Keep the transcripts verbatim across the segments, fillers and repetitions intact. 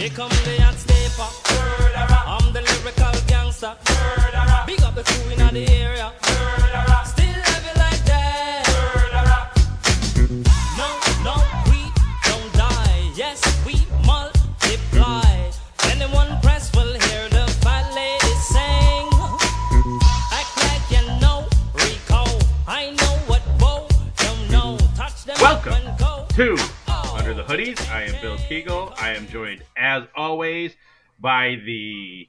Here come the hot stepper. Murderer. I'm the lyrical gangster. Murderer. Big up the crew in the area. Murderer. Still love it like that. Murderer. No, no, we don't die. Yes, we multiply. Anyone press will hear the fat lady sing. Act like you know Rico. I know what Bo don't know. Touch them. Welcome up and go. To Under the Hoodies. I am Bill Kegel. I am joined, as always, by the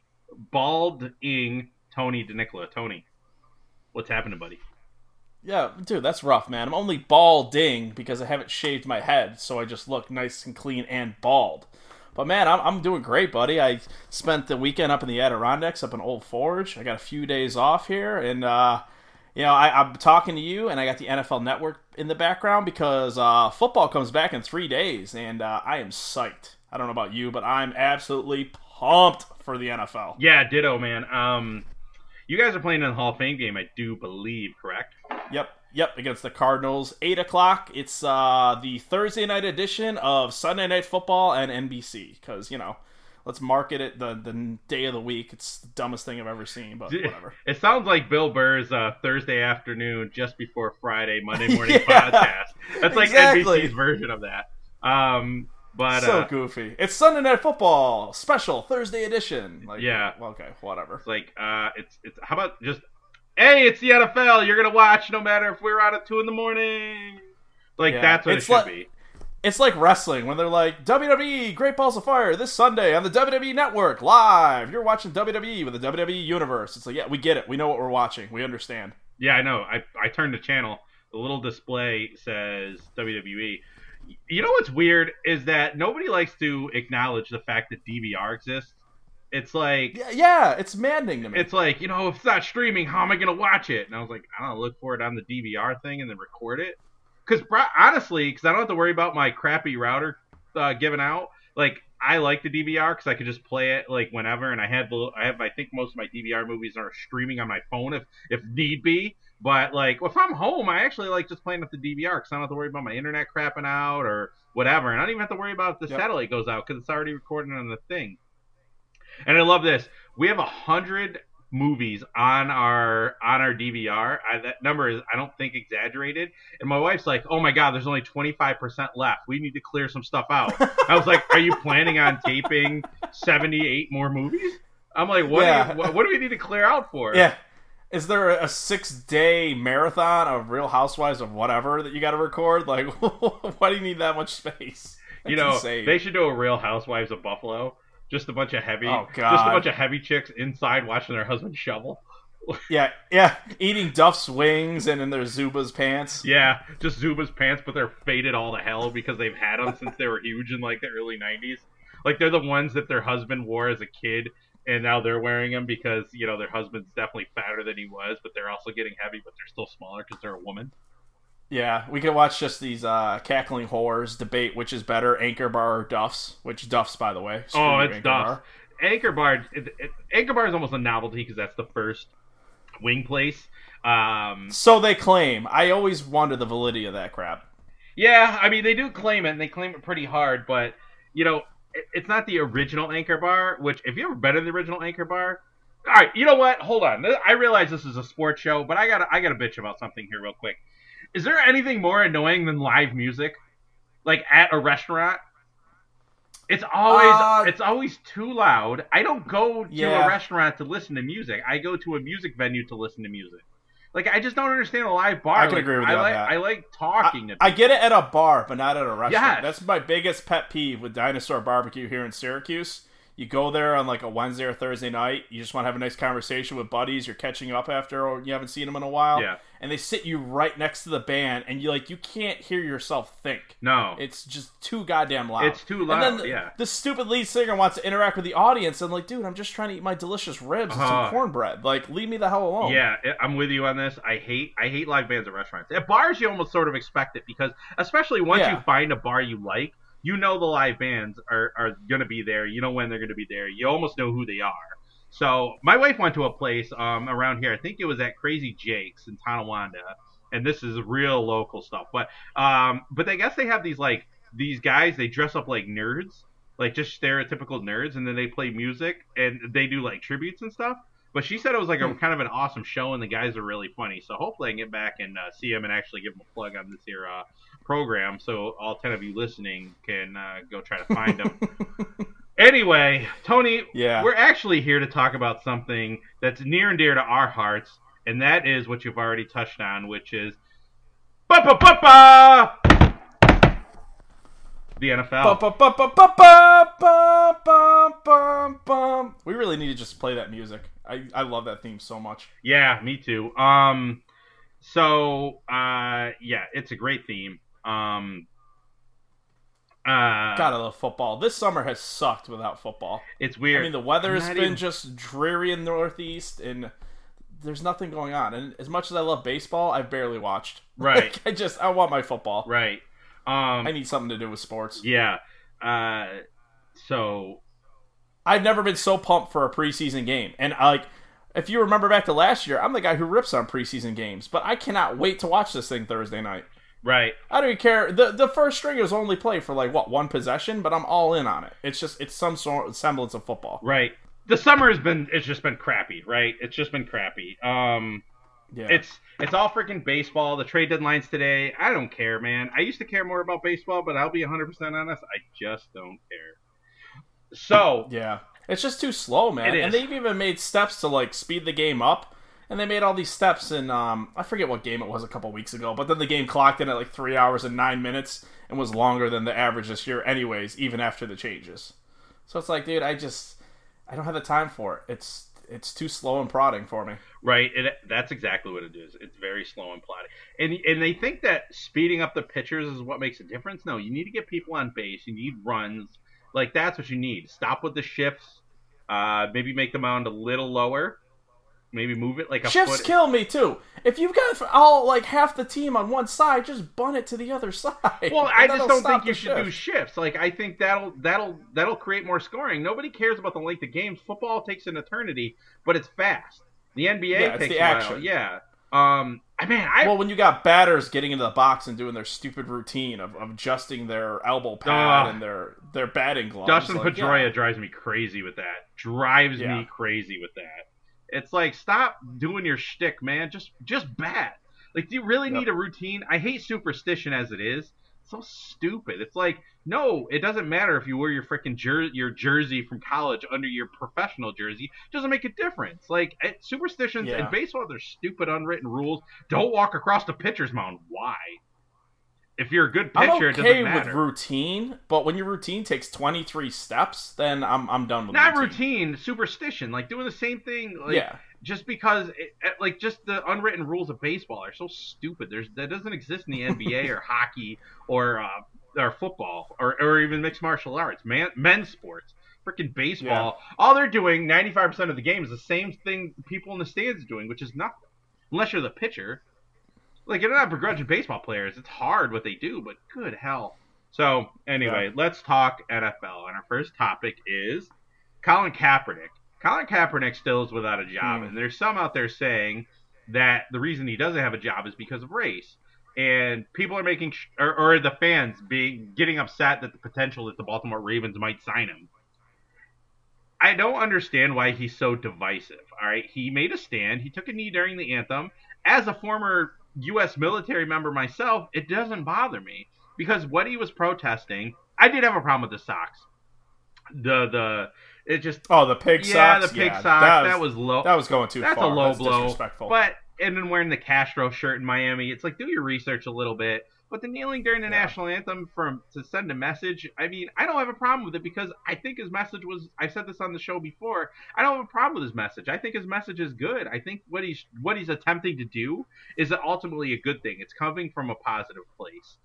bald-ing Tony DiNicola. Tony, what's happening, buddy? Yeah, dude, that's rough, man. I'm only balding because I haven't shaved my head, so I just look nice and clean and bald. But, man, I'm, I'm doing great, buddy. I spent the weekend up in the Adirondacks, up in Old Forge. I got a few days off here, and, uh... You know, I, I'm talking to you, and I got the N F L Network in the background because uh, football comes back in three days, and uh, I am psyched. I don't know about you, but I'm absolutely pumped for the N F L. Yeah, ditto, man. Um, you guys are playing in the Hall of Fame game, I do believe, correct? Yep, yep, against the Cardinals. eight o'clock, it's uh, the Thursday night edition of Sunday Night Football and N B C, because, you know... Let's market it the, the day of the week. It's the dumbest thing I've ever seen, but whatever. It sounds like Bill Burr's uh, Thursday afternoon just before Friday, Monday morning yeah, podcast. That's like exactly. N B C's version of that. Um, but So uh, goofy. It's Sunday Night Football special, Thursday edition. Like, yeah. Well, okay, whatever. It's like, uh, it's it's how about just, hey, it's the N F L. You're going to watch no matter if we're out at two in the morning. Like, yeah, that's what it should like, be. It's like wrestling, when they're like, W W E, Great Balls of Fire, this Sunday on the W W E Network, live. You're watching W W E with the W W E Universe. It's like, yeah, we get it. We know what we're watching. We understand. Yeah, I know. I, I turned the channel. The little display says W W E. You know what's weird is that nobody likes to acknowledge the fact that D V R exists. It's like... Yeah, yeah, it's maddening to me. It's like, you know, if it's not streaming, how am I going to watch it? And I was like, I don't know, look for it on the D V R thing and then record it. Because honestly, because I don't have to worry about my crappy router uh, giving out. Like I like the D V R because I could just play it like whenever, and I had the I have I think most of my D V R movies are streaming on my phone if if need be. But like if I'm home, I actually like just playing with the D V R because I don't have to worry about my internet crapping out or whatever, and I don't even have to worry about if the yep. satellite goes out because it's already recording on the thing. And I love this. We have a hundred movies on our on our D V R. I, that number is, I don't think, exaggerated. And my wife's like, oh my god, there's only twenty-five percent left. We need to clear some stuff out. I was like, are you planning on taping seventy-eight more movies? I'm like, what, yeah. do, what, what do we need to clear out for? Yeah. Is there a six-day marathon of Real Housewives of whatever that you got to record? Like, why do you need that much space? That's you know, insane. They should do a Real Housewives of Buffalo. Just a bunch of heavy, oh, just a bunch of heavy chicks inside watching their husband shovel. yeah, yeah, eating Duff's wings and in their Zuba's pants. Yeah, just Zuba's pants, but they're faded all to hell because they've had them since they were huge in like the early nineties. Like they're the ones that their husband wore as a kid, and now they're wearing them because you know their husband's definitely fatter than he was, but they're also getting heavy, but they're still smaller because they're a woman. Yeah, we could watch just these uh, cackling whores debate which is better, Anchor Bar or Duff's, which Duff's, by the way. Oh, it's Anchor Duff's. Bar. Anchor Bar it, it, Anchor Bar is almost a novelty because that's the first wing place. Um, so they claim. I always wonder the validity of that crap. Yeah, I mean, they do claim it, and they claim it pretty hard, but, you know, it, it's not the original Anchor Bar, which, if you ever been to the original Anchor Bar... All right, you know what? Hold on. I realize this is a sports show, but I gotta, I gotta bitch about something here real quick. Is there anything more annoying than live music, like at a restaurant? It's always uh, it's always too loud. I don't go to yeah. a restaurant to listen to music. I go to a music venue to listen to music. Like I just don't understand a live bar. I can like, agree with I you like, on that. I like talking. To I, I get it at a bar, but not at a restaurant. Yes. That's my biggest pet peeve with Dinosaur Barbecue here in Syracuse. You go there on like a Wednesday or Thursday night. You just want to have a nice conversation with buddies. You're catching up after or you haven't seen them in a while. Yeah. And they sit you right next to the band and you like you can't hear yourself think. No. It's just too goddamn loud. It's too loud, and then the, yeah. The stupid lead singer wants to interact with the audience. And like, dude, I'm just trying to eat my delicious ribs uh-huh. and some cornbread. Like, leave me the hell alone. Yeah, I'm with you on this. I hate I hate live bands at restaurants. At bars, you almost sort of expect it because especially once yeah. you find a bar you like, you know the live bands are, are going to be there. You know when they're going to be there. You almost know who they are. So my wife went to a place um, around here. I think it was at Crazy Jake's in Tonawanda. And this is real local stuff. But um, but I guess they have these like these guys. They dress up like nerds. like just stereotypical nerds, and then they play music and they do like tributes and stuff. But she said it was like a kind of an awesome show, and the guys are really funny. So hopefully I can get back and uh, see them and actually give them a plug on this here uh, program, so all ten of you listening can uh, go try to find them. Anyway, Tony, yeah. we're actually here to talk about something that's near and dear to our hearts, and that is what you've already touched on, which is ba-ba-ba-ba! The N F L. We really need to just play that music. I, I love that theme so much. Yeah, me too. Um, so uh, yeah, it's a great theme. Um, uh, gotta love football. This summer has sucked without football. It's weird. I mean, the weather has been even... just dreary in the Northeast, and there's nothing going on. And as much as I love baseball, I've barely watched. Right. Like, I just I want my football. Right. Um, I need something to do with sports. Yeah. Uh, so I've never been so pumped for a preseason game. And I, like, if you remember back to last year, I'm the guy who rips on preseason games, but I cannot wait to watch this thing Thursday night. Right. I don't even care. The the first stringers only play for like what, one possession, but I'm all in on it. It's just it's some sort semblance of football. Right. The summer has been it's just been crappy, right? It's just been crappy. Um Yeah. It's it's all freaking baseball. The trade deadline's today. I don't care, man. I used to care more about baseball, but I'll be one hundred percent honest. I just don't care. So yeah, it's just too slow, man. It is. And they've even made steps to like speed the game up. And they made all these steps in um I forget what game it was a couple weeks ago, but then the game clocked in at like three hours and nine minutes and was longer than the average this year, anyways. Even after the changes, so it's like, dude, I just I don't have the time for it. It's It's too slow and prodding for me. Right. It, that's exactly what it is. It's very slow and plodding. And and they think that speeding up the pitchers is what makes a difference. No, you need to get people on base. You need runs. Like, that's what you need. Stop with the shifts. Uh, maybe make the mound a little lower. Maybe move it like a shifts foot. Shifts kill me, too. If you've got all, like, half the team on one side, just bunt it to the other side. Well, I just don't think you should shift. do shifts. Like, I think that'll that'll that'll create more scoring. Nobody cares about the length of games. Football takes an eternity, but it's fast. The N B A yeah, takes it's the a action. While. Yeah. Um, I mean, I... Well, when you got batters getting into the box and doing their stupid routine of, of adjusting their elbow pad uh, and their, their batting gloves. Dustin like, Pedroia yeah. drives me crazy with that. Drives yeah. me crazy with that. It's like, stop doing your shtick, man. Just just bat. Like, do you really yep. need a routine? I hate superstition as it is. It's so stupid. It's like, no, it doesn't matter if you wear your freaking jer- your jersey from college under your professional jersey. It doesn't make a difference. Like, it, superstitions yeah. in baseball, they're stupid unwritten rules. Don't walk across the pitcher's mound. Why? If you're a good pitcher, okay, it doesn't matter. I'm okay with routine, but when your routine takes twenty-three steps, then I'm I'm done with Not routine. routine, superstition. Like, doing the same thing. Like, yeah. Just because, it, like, just the unwritten rules of baseball are so stupid. There's That doesn't exist in the N B A or hockey or uh, or football or, or even mixed martial arts, man, men's sports. Freaking baseball. Yeah. All they're doing, ninety-five percent of the game, is the same thing people in the stands are doing, which is nothing. Unless you're the pitcher. Like, you're not begrudging baseball players. It's hard what they do, but good hell. So, anyway, yeah. let's talk N F L. And our first topic is Colin Kaepernick. Colin Kaepernick still is without a job. Mm. And there's some out there saying that the reason he doesn't have a job is because of race. And people are making sh- – or, or the fans being getting upset that the potential that the Baltimore Ravens might sign him. I don't understand why he's so divisive, all right? He made a stand. He took a knee during the anthem. As a former – U S military member myself, it doesn't bother me because what he was protesting, I did have a problem with the socks. The the it just oh the pig yeah, socks the pig yeah, socks that was, that was low that was going too that's far. That's a low that's blow. Disrespectful. But and then wearing the Castro shirt in Miami, it's like do your research a little bit. But the kneeling during the yeah. national anthem from to send a message, I mean, I don't have a problem with it because I think his message was, I've said this on the show before, I don't have a problem with his message. I think his message is good. I think what he's what he's attempting to do is ultimately a good thing. It's coming from a positive place.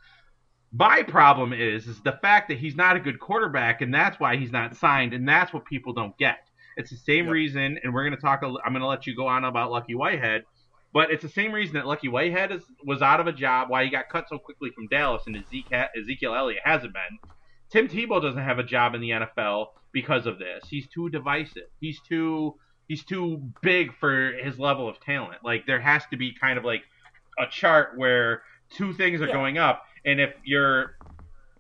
My problem is, is the fact that he's not a good quarterback, and that's why he's not signed, and that's what people don't get. It's the same yep. reason, and we're going to talk, I'm going to let you go on about Lucky Whitehead, but it's the same reason that Lucky Whitehead is, was out of a job, why he got cut so quickly from Dallas, and Ezekiel Elliott hasn't been. Tim Tebow doesn't have a job in the N F L because of this. He's too divisive. He's too he's too big for his level of talent. Like, there has to be kind of like a chart where two things are yeah. going up, and if you're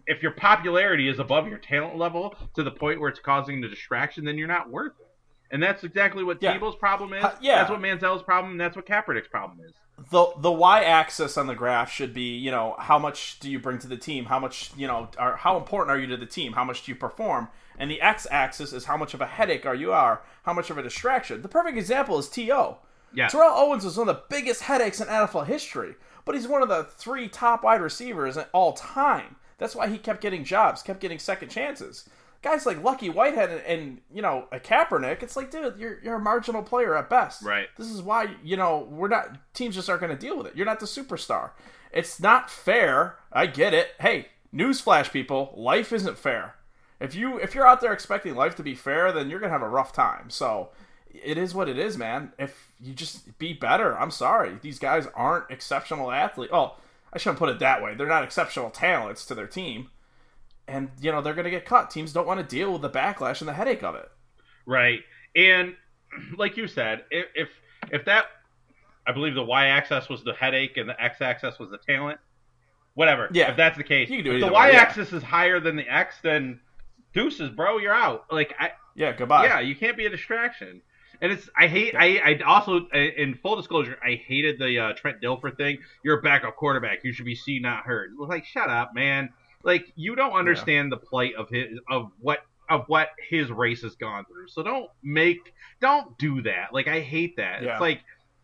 if your popularity is above your talent level to the point where it's causing the distraction, then you're not worth it. And that's exactly what yeah. Tebow's problem is. Uh, yeah. That's what Manziel's problem, and that's what Kaepernick's problem is. The the y-axis on the graph should be, you know, how much do you bring to the team? How much, you know, are, how important are you to the team? How much do you perform? And the x-axis is how much of a headache are you are, how much of a distraction. The perfect example is T O Yeah. Terrell Owens was one of the biggest headaches in N F L history, but he's one of the three top wide receivers at all time. That's why he kept getting jobs, kept getting second chances. Guys like Lucky Whitehead and, and you know, a Kaepernick, it's like, dude, you're you're a marginal player at best. Right. This is why, you know, we're not, teams just aren't going to deal with it. You're not the superstar. It's not fair. I get it. Hey, newsflash, people, life isn't fair. If you if you're out there expecting life to be fair, then you're going to have a rough time. So it is what it is, man. If you just be better, I'm sorry. These guys aren't exceptional athletes. Well, I shouldn't put it that way. They're not exceptional talents to their team. And, you know, they're going to get cut. Teams don't want to deal with the backlash and the headache of it. Right. And like you said, if if, if that, I believe the y-axis was the headache and the x-axis was the talent, whatever. Yeah. If that's the case. You can do it either way. If the y-axis yeah. is higher than the x, then deuces, bro, you're out. Like, I, Yeah, goodbye. Yeah, you can't be a distraction. And it's, I hate, I, I also, in full disclosure, I hated the uh, Trent Dilfer thing. You're a backup quarterback. You should be seen, not heard. Like, shut up, man. Like, you don't understand yeah. the plight of his, of what, of what his race has gone through. So don't make, don't do that. Like, I hate that. Yeah. It's like,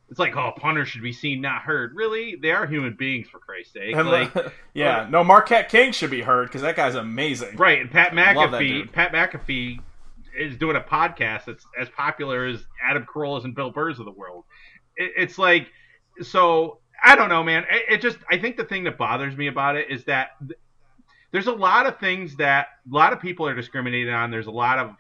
it's like, oh, punters should be seen, not heard. Really? They are human beings, for Christ's sake. And like, the, yeah. Like, no, Marquette King should be heard because that guy's amazing. Right. And Pat McAfee, Pat McAfee. is doing a podcast that's as popular as Adam Carolla's and Bill Burr's of the world. It, it's like, so I don't know, man. It, it just, I think the thing that bothers me about it is that th- there's a lot of things that a lot of people are discriminated on. There's a lot of, a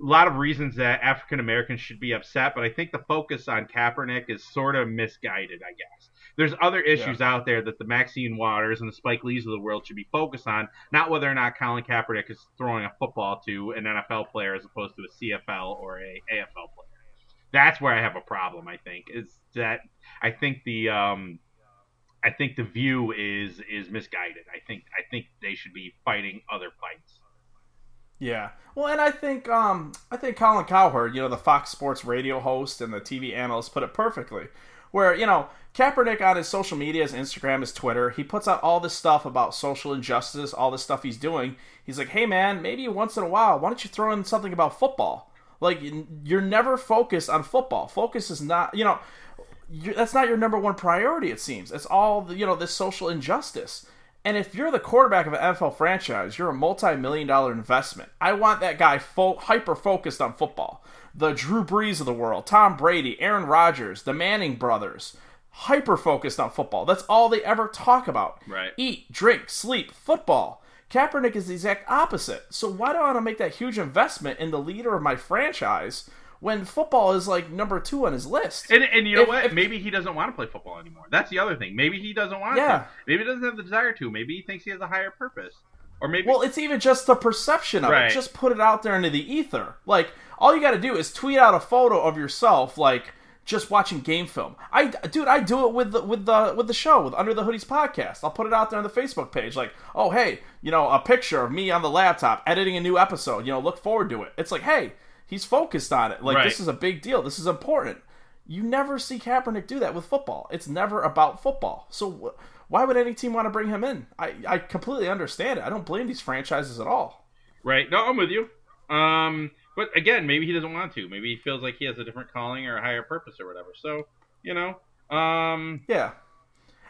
lot of reasons that African Americans should be upset, but I think the focus on Kaepernick is sort of misguided, I guess. There's other issues yeah. out there that the Maxine Waters and the Spike Lees of the world should be focused on, not whether or not Colin Kaepernick is throwing a football to an N F L player as opposed to a C F L or a A F L player. That's where I have a problem, I think, is that I think the um, I think the view is is misguided. I think I think they should be fighting other fights. Yeah. Well, and I think um, I think Colin Cowherd, you know, the Fox Sports radio host and the T V analyst, put it perfectly. Where, you know, Kaepernick on his social media, his Instagram, his Twitter, he puts out all this stuff about social injustice, all this stuff he's doing. He's like, hey, man, maybe once in a while, why don't you throw in something about football? Like, you're never focused on football. Focus is not, you know, that's not your number one priority, it seems. It's all, you know, this social injustice. And if you're the quarterback of an N F L franchise, you're a multi-million dollar investment. I want that guy fo- hyper-focused on football. The Drew Brees of the world, Tom Brady, Aaron Rodgers, the Manning brothers, hyper-focused on football. That's all they ever talk about. Right. Eat, drink, sleep, football. Kaepernick is the exact opposite. So why do I want to make that huge investment in the leader of my franchise when football is like number two on his list? And, and you know if, what? If, Maybe he doesn't want to play football anymore. That's the other thing. Maybe he doesn't want yeah. to. Maybe he doesn't have the desire to. Maybe he thinks he has a higher purpose. Or maybe... Well, it's even just the perception of right. it. Just put it out there into the ether. Like, all you got to do is tweet out a photo of yourself, like, just watching game film. I, dude, I do it with the, with the with the show, with Under the Hoodies podcast. I'll put it out there on the Facebook page, like, oh, hey, you know, a picture of me on the laptop editing a new episode. You know, look forward to it. It's like, hey, he's focused on it. Like, right. this is a big deal. This is important. You never see Kaepernick do that with football. It's never about football. So why would any team want to bring him in? I, I completely understand it. I don't blame these franchises at all. Right. No, I'm with you. Um... But again, maybe he doesn't want to. Maybe he feels like he has a different calling or a higher purpose or whatever. So, you know, um, yeah.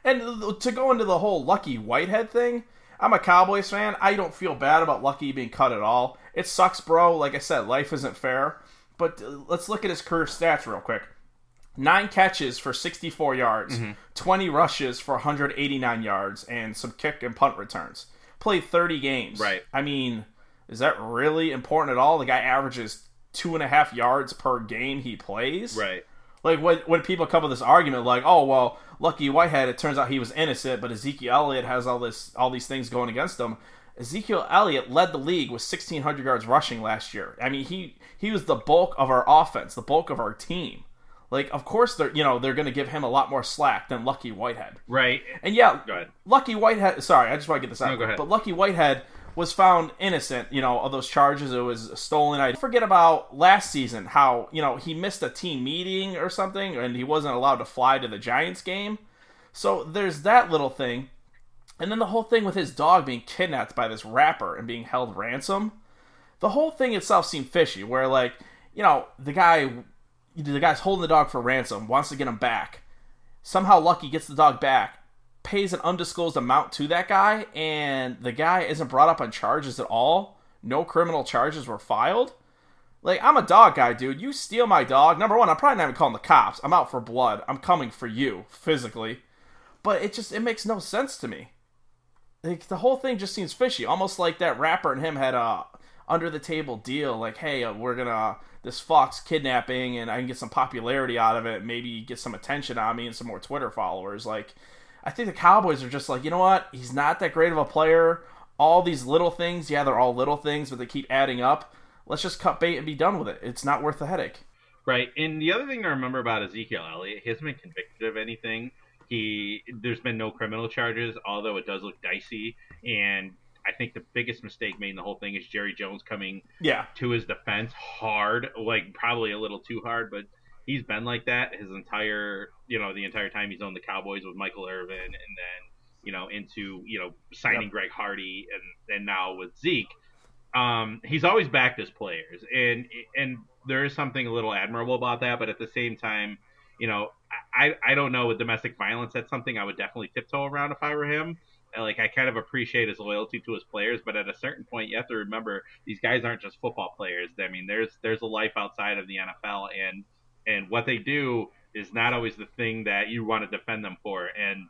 And to go into the whole Lucky Whitehead thing, I'm a Cowboys fan. I don't feel bad about Lucky being cut at all. It sucks, bro. Like I said, life isn't fair. But let's look at his career stats real quick. Nine catches for sixty-four yards, mm-hmm. twenty rushes for one hundred eighty-nine yards, and some kick and punt returns. Played thirty games. Right. I mean... Is that really important at all? The guy averages two and a half yards per game he plays. Right. Like, when, when people come with this argument, like, oh, well, Lucky Whitehead, it turns out he was innocent, but Ezekiel Elliott has all this, all these things going against him. Ezekiel Elliott led the league with sixteen hundred yards rushing last year. I mean, he, he was the bulk of our offense, the bulk of our team. Like, of course they're, you know, they're going to give him a lot more slack than Lucky Whitehead. Right. And yeah, go ahead. Lucky Whitehead, sorry, I just want to get this out. No, go ahead. But Lucky Whitehead was found innocent, you know, of those charges. It was stolen. I forget about last season how, you know, he missed a team meeting or something and he wasn't allowed to fly to the Giants game. So there's that little thing. And then the whole thing with his dog being kidnapped by this rapper and being held ransom. The whole thing itself seemed fishy, where, like, you know, the guy... The guy's holding the dog for ransom, wants to get him back. Somehow Lucky gets the dog back, pays an undisclosed amount to that guy, and the guy isn't brought up on charges at all. No criminal charges were filed. Like, I'm a dog guy, dude. You steal my dog. Number one, I'm probably not even calling the cops. I'm out for blood. I'm coming for you, physically. But it just, it makes no sense to me. Like, the whole thing just seems fishy. Almost like that rapper and him had a under-the-table deal. Like, hey, we're gonna... this Fox kidnapping, and I can get some popularity out of it, maybe get some attention on me and some more Twitter followers. Like, I think the Cowboys are just like, you know what? He's not that great of a player. All these little things, yeah, they're all little things, but they keep adding up. Let's just cut bait and be done with it. It's not worth the headache. Right, and the other thing to remember about Ezekiel Elliott, he hasn't been convicted of anything. He There's been no criminal charges, although it does look dicey, and... I think the biggest mistake made in the whole thing is Jerry Jones coming yeah. to his defense hard, like probably a little too hard, but he's been like that his entire, you know, the entire time he's owned the Cowboys with Michael Irvin, and then, you know, into, you know, signing yep. Greg Hardy, and, and now with Zeke. Um, he's always backed his players, and, and there is something a little admirable about that, but at the same time, you know, I, I don't know, with domestic violence, that's something I would definitely tiptoe around if I were him. Like, I kind of appreciate his loyalty to his players, but at a certain point, you have to remember these guys aren't just football players. I mean, there's there's a life outside of the N F L, and and what they do is not always the thing that you want to defend them for. And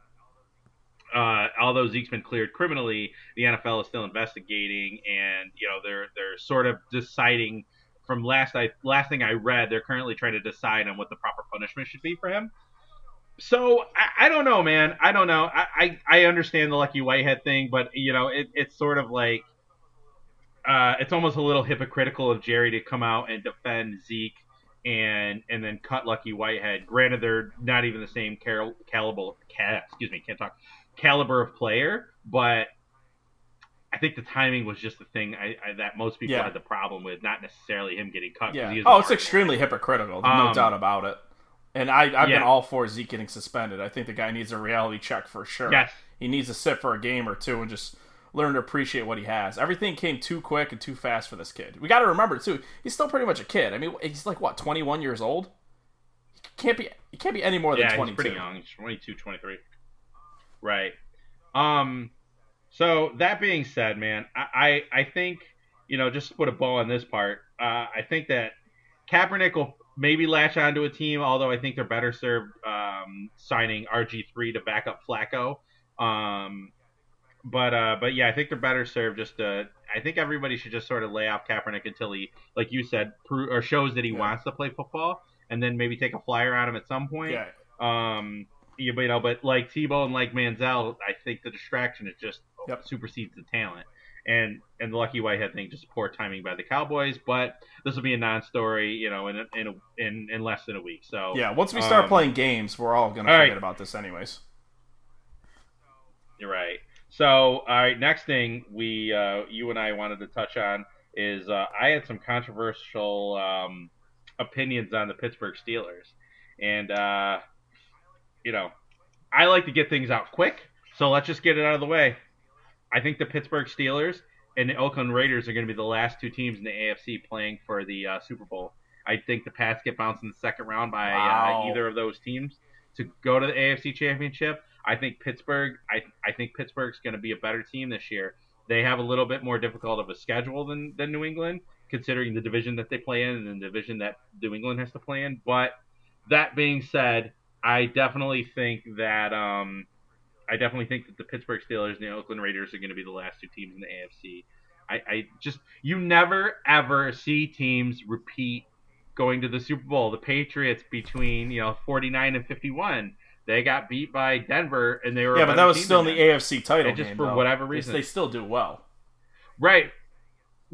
uh, although Zeke's been cleared criminally, the N F L is still investigating, and you know they're they're sort of deciding. From last I last thing I read, they're currently trying to decide on what the proper punishment should be for him. So I, I don't know, man. I don't know. I, I, I understand the Lucky Whitehead thing, but, you know, it, it's sort of like uh, it's almost a little hypocritical of Jerry to come out and defend Zeke and and then cut Lucky Whitehead. Granted, they're not even the same cal- caliber, cal- excuse me, can't talk, caliber of player, but I think the timing was just the thing I, I, that most people yeah. had the problem with, not necessarily him getting cut. Yeah. He oh, it's extremely player. hypocritical. There's um, no doubt about it. And I, I've yeah. been all for Zeke getting suspended. I think the guy needs a reality check for sure. Yes. He needs to sit for a game or two and just learn to appreciate what he has. Everything came too quick and too fast for this kid. We got to remember, too, he's still pretty much a kid. I mean, he's like, what, twenty-one years old? He can't be He can't be any more yeah, than twenty-two. Yeah, he's pretty young. He's twenty-two, twenty-three. Right. Um. So, that being said, man, I, I, I think, you know, just to put a bow on this part, uh, I think that Kaepernick will maybe latch onto a team, although I think they're better served um, signing R G three to back up Flacco. Um, but uh, but yeah, I think they're better served just to. I think everybody should just sort of lay off Kaepernick until he, like you said, pro- or shows that he yeah. wants to play football, and then maybe take a flyer on him at some point. Yeah. Um, you, you know, but like Tebow and like Manziel, I think the distraction is just yep. supersedes the talent. And and the Lucky Whitehead thing, just poor timing by the Cowboys. But this will be a non-story, you know, in a, in, a, in in less than a week. So yeah, once we start um, playing games, we're all going to forget right. about this anyways. You're right. So, all right, next thing we uh, you and I wanted to touch on is uh, I had some controversial um, opinions on the Pittsburgh Steelers. And, uh, you know, I like to get things out quick, so let's just get it out of the way. I think the Pittsburgh Steelers and the Oakland Raiders are going to be the last two teams in the A F C playing for the uh, Super Bowl. I think the Pats get bounced in the second round by wow. uh, either of those teams to go to the A F C Championship. I think Pittsburgh. I I think Pittsburgh's going to be a better team this year. They have a little bit more difficult of a schedule than, than New England, considering the division that they play in and the division that New England has to play in. But that being said, I definitely think that. Um, I definitely think that the Pittsburgh Steelers and the Oakland Raiders are going to be the last two teams in the A F C. I, I just – you never, ever see teams repeat going to the Super Bowl. The Patriots between, you know, forty-nine and fifty-one, they got beat by Denver, and they were – yeah, but that was still in the A F C title game, just for though. Whatever reason. They still do well. Right.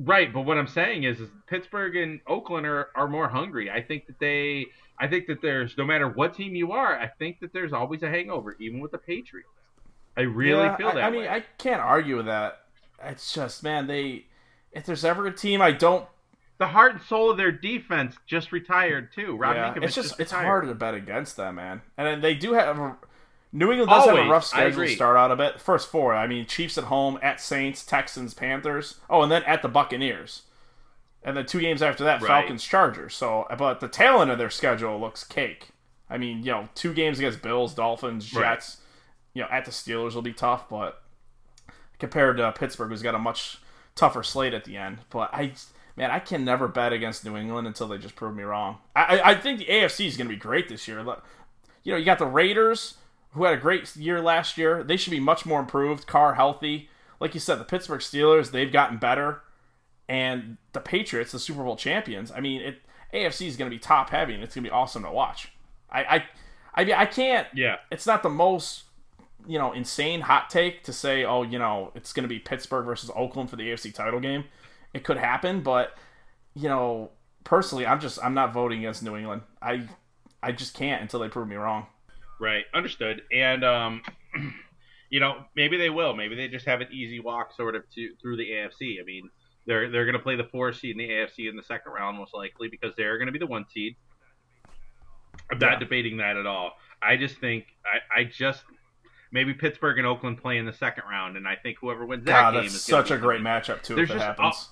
Right, but what I'm saying is, is Pittsburgh and Oakland are, are more hungry. I think that they – I think that there's, no matter what team you are, I think that there's always a hangover, even with the Patriots. I really yeah, feel that I, I mean, way. I can't argue with that. It's just, man, they, if there's ever a team I don't... The heart and soul of their defense just retired, too. Rob yeah, Ninkovich it's just, just it's hard to bet against them, man. And they do have... A, New England does always have a rough schedule to start out a bit. First four, I mean, Chiefs at home, at Saints, Texans, Panthers. Oh, and then at the Buccaneers. And then two games after that, right. Falcons, Chargers. So, but the tail end of their schedule looks cake. I mean, you know, two games against Bills, Dolphins, Jets. Right. You know, at the Steelers will be tough, but compared to Pittsburgh, who's got a much tougher slate at the end. But, I, man, I can never bet against New England until they just prove me wrong. I, I think the A F C is going to be great this year. You know, you got the Raiders, who had a great year last year. They should be much more improved. Carr healthy. Like you said, the Pittsburgh Steelers, they've gotten better. And the Patriots, the Super Bowl champions, I mean, it, A F C is going to be top-heavy, and it's going to be awesome to watch. I I, I, I can't... Yeah. It's not the most, you know, insane hot take to say, oh, you know, it's going to be Pittsburgh versus Oakland for the A F C title game. It could happen, but, you know, personally, I'm just... I'm not voting against New England. I, I just can't until they prove me wrong. Right, understood. And, um, you know, maybe they will. Maybe they just have an easy walk sort of to through the A F C. I mean, they're they're going to play the four seed in the A F C in the second round most likely because they're going to be the one seed. I'm not yeah. debating that at all. I just think – I just – maybe Pittsburgh and Oakland play in the second round, and I think whoever wins that God, game is going to be such a great matchup, too, There's if it happens.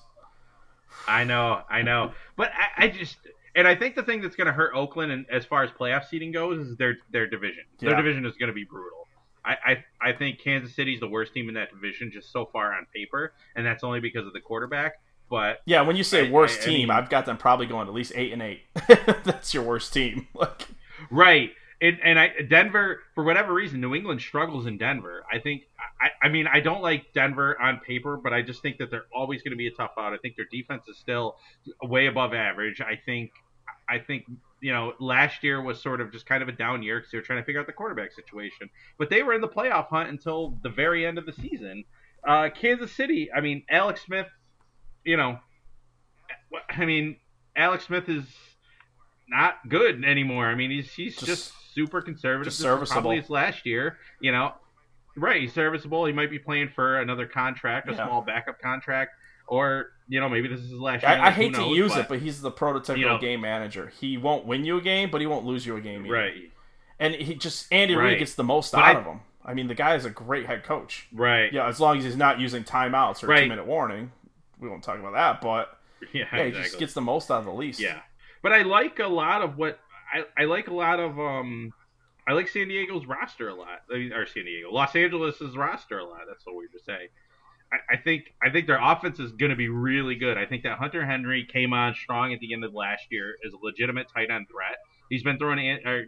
A, I know, I know. But I, I just – And I think the thing that's going to hurt Oakland, and as far as playoff seeding goes, is their their division. Yeah. Their division is going to be brutal. I, I I think Kansas City's the worst team in that division, just so far on paper, and that's only because of the quarterback. But yeah, when you say I, worst I, I team, mean, I've got them probably going at least eight and eight. That's your worst team, like right. And and I Denver, for whatever reason, New England struggles in Denver. I think I I mean I don't like Denver on paper, but I just think that they're always going to be a tough out. I think their defense is still way above average. I think. I think, you know, last year was sort of just kind of a down year because they were trying to figure out the quarterback situation. But they were in the playoff hunt until the very end of the season. Uh, Kansas City, I mean, Alex Smith, you know, I mean, Alex Smith is not good anymore. I mean, he's he's just, just super conservative. Just serviceable. Probably his last year, you know. Right, he's serviceable. He might be playing for another contract, a yeah. small backup contract. Or, you know, maybe this is his last year. I, I hate knows, to use but, it, but he's the prototypical you know, game manager. He won't win you a game, but he won't lose you a game either. Right. And he just Andy right. Reid gets the most but out I, of him. I mean, the guy is a great head coach. Right. Yeah, as long as he's not using timeouts or right. two-minute warning. We won't talk about that, but yeah, yeah he exactly. just gets the most out of the least. Yeah. But I like a lot of what I, I like a lot of um I like San Diego's roster a lot. I mean, or San Diego. Los Angeles' roster a lot. That's what we were saying. I think I think their offense is going to be really good. I think that Hunter Henry came on strong at the end of last year as a legitimate tight end threat. He's been throwing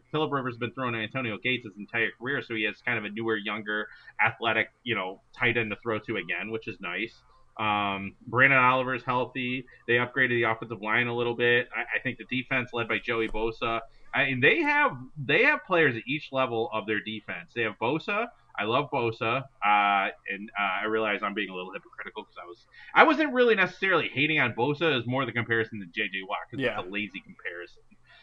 – Philip Rivers has been throwing Antonio Gates his entire career, so he has kind of a newer, younger, athletic, you know, tight end to throw to again, which is nice. Um, Brandon Oliver's healthy. They upgraded the offensive line a little bit. I, I think the defense led by Joey Bosa. I mean, they have they have players at each level of their defense. They have Bosa. I love Bosa, uh, and uh, I realize I'm being a little hypocritical because I was I wasn't really necessarily hating on Bosa. Is more the comparison to J J. Watt because yeah. it's a lazy comparison.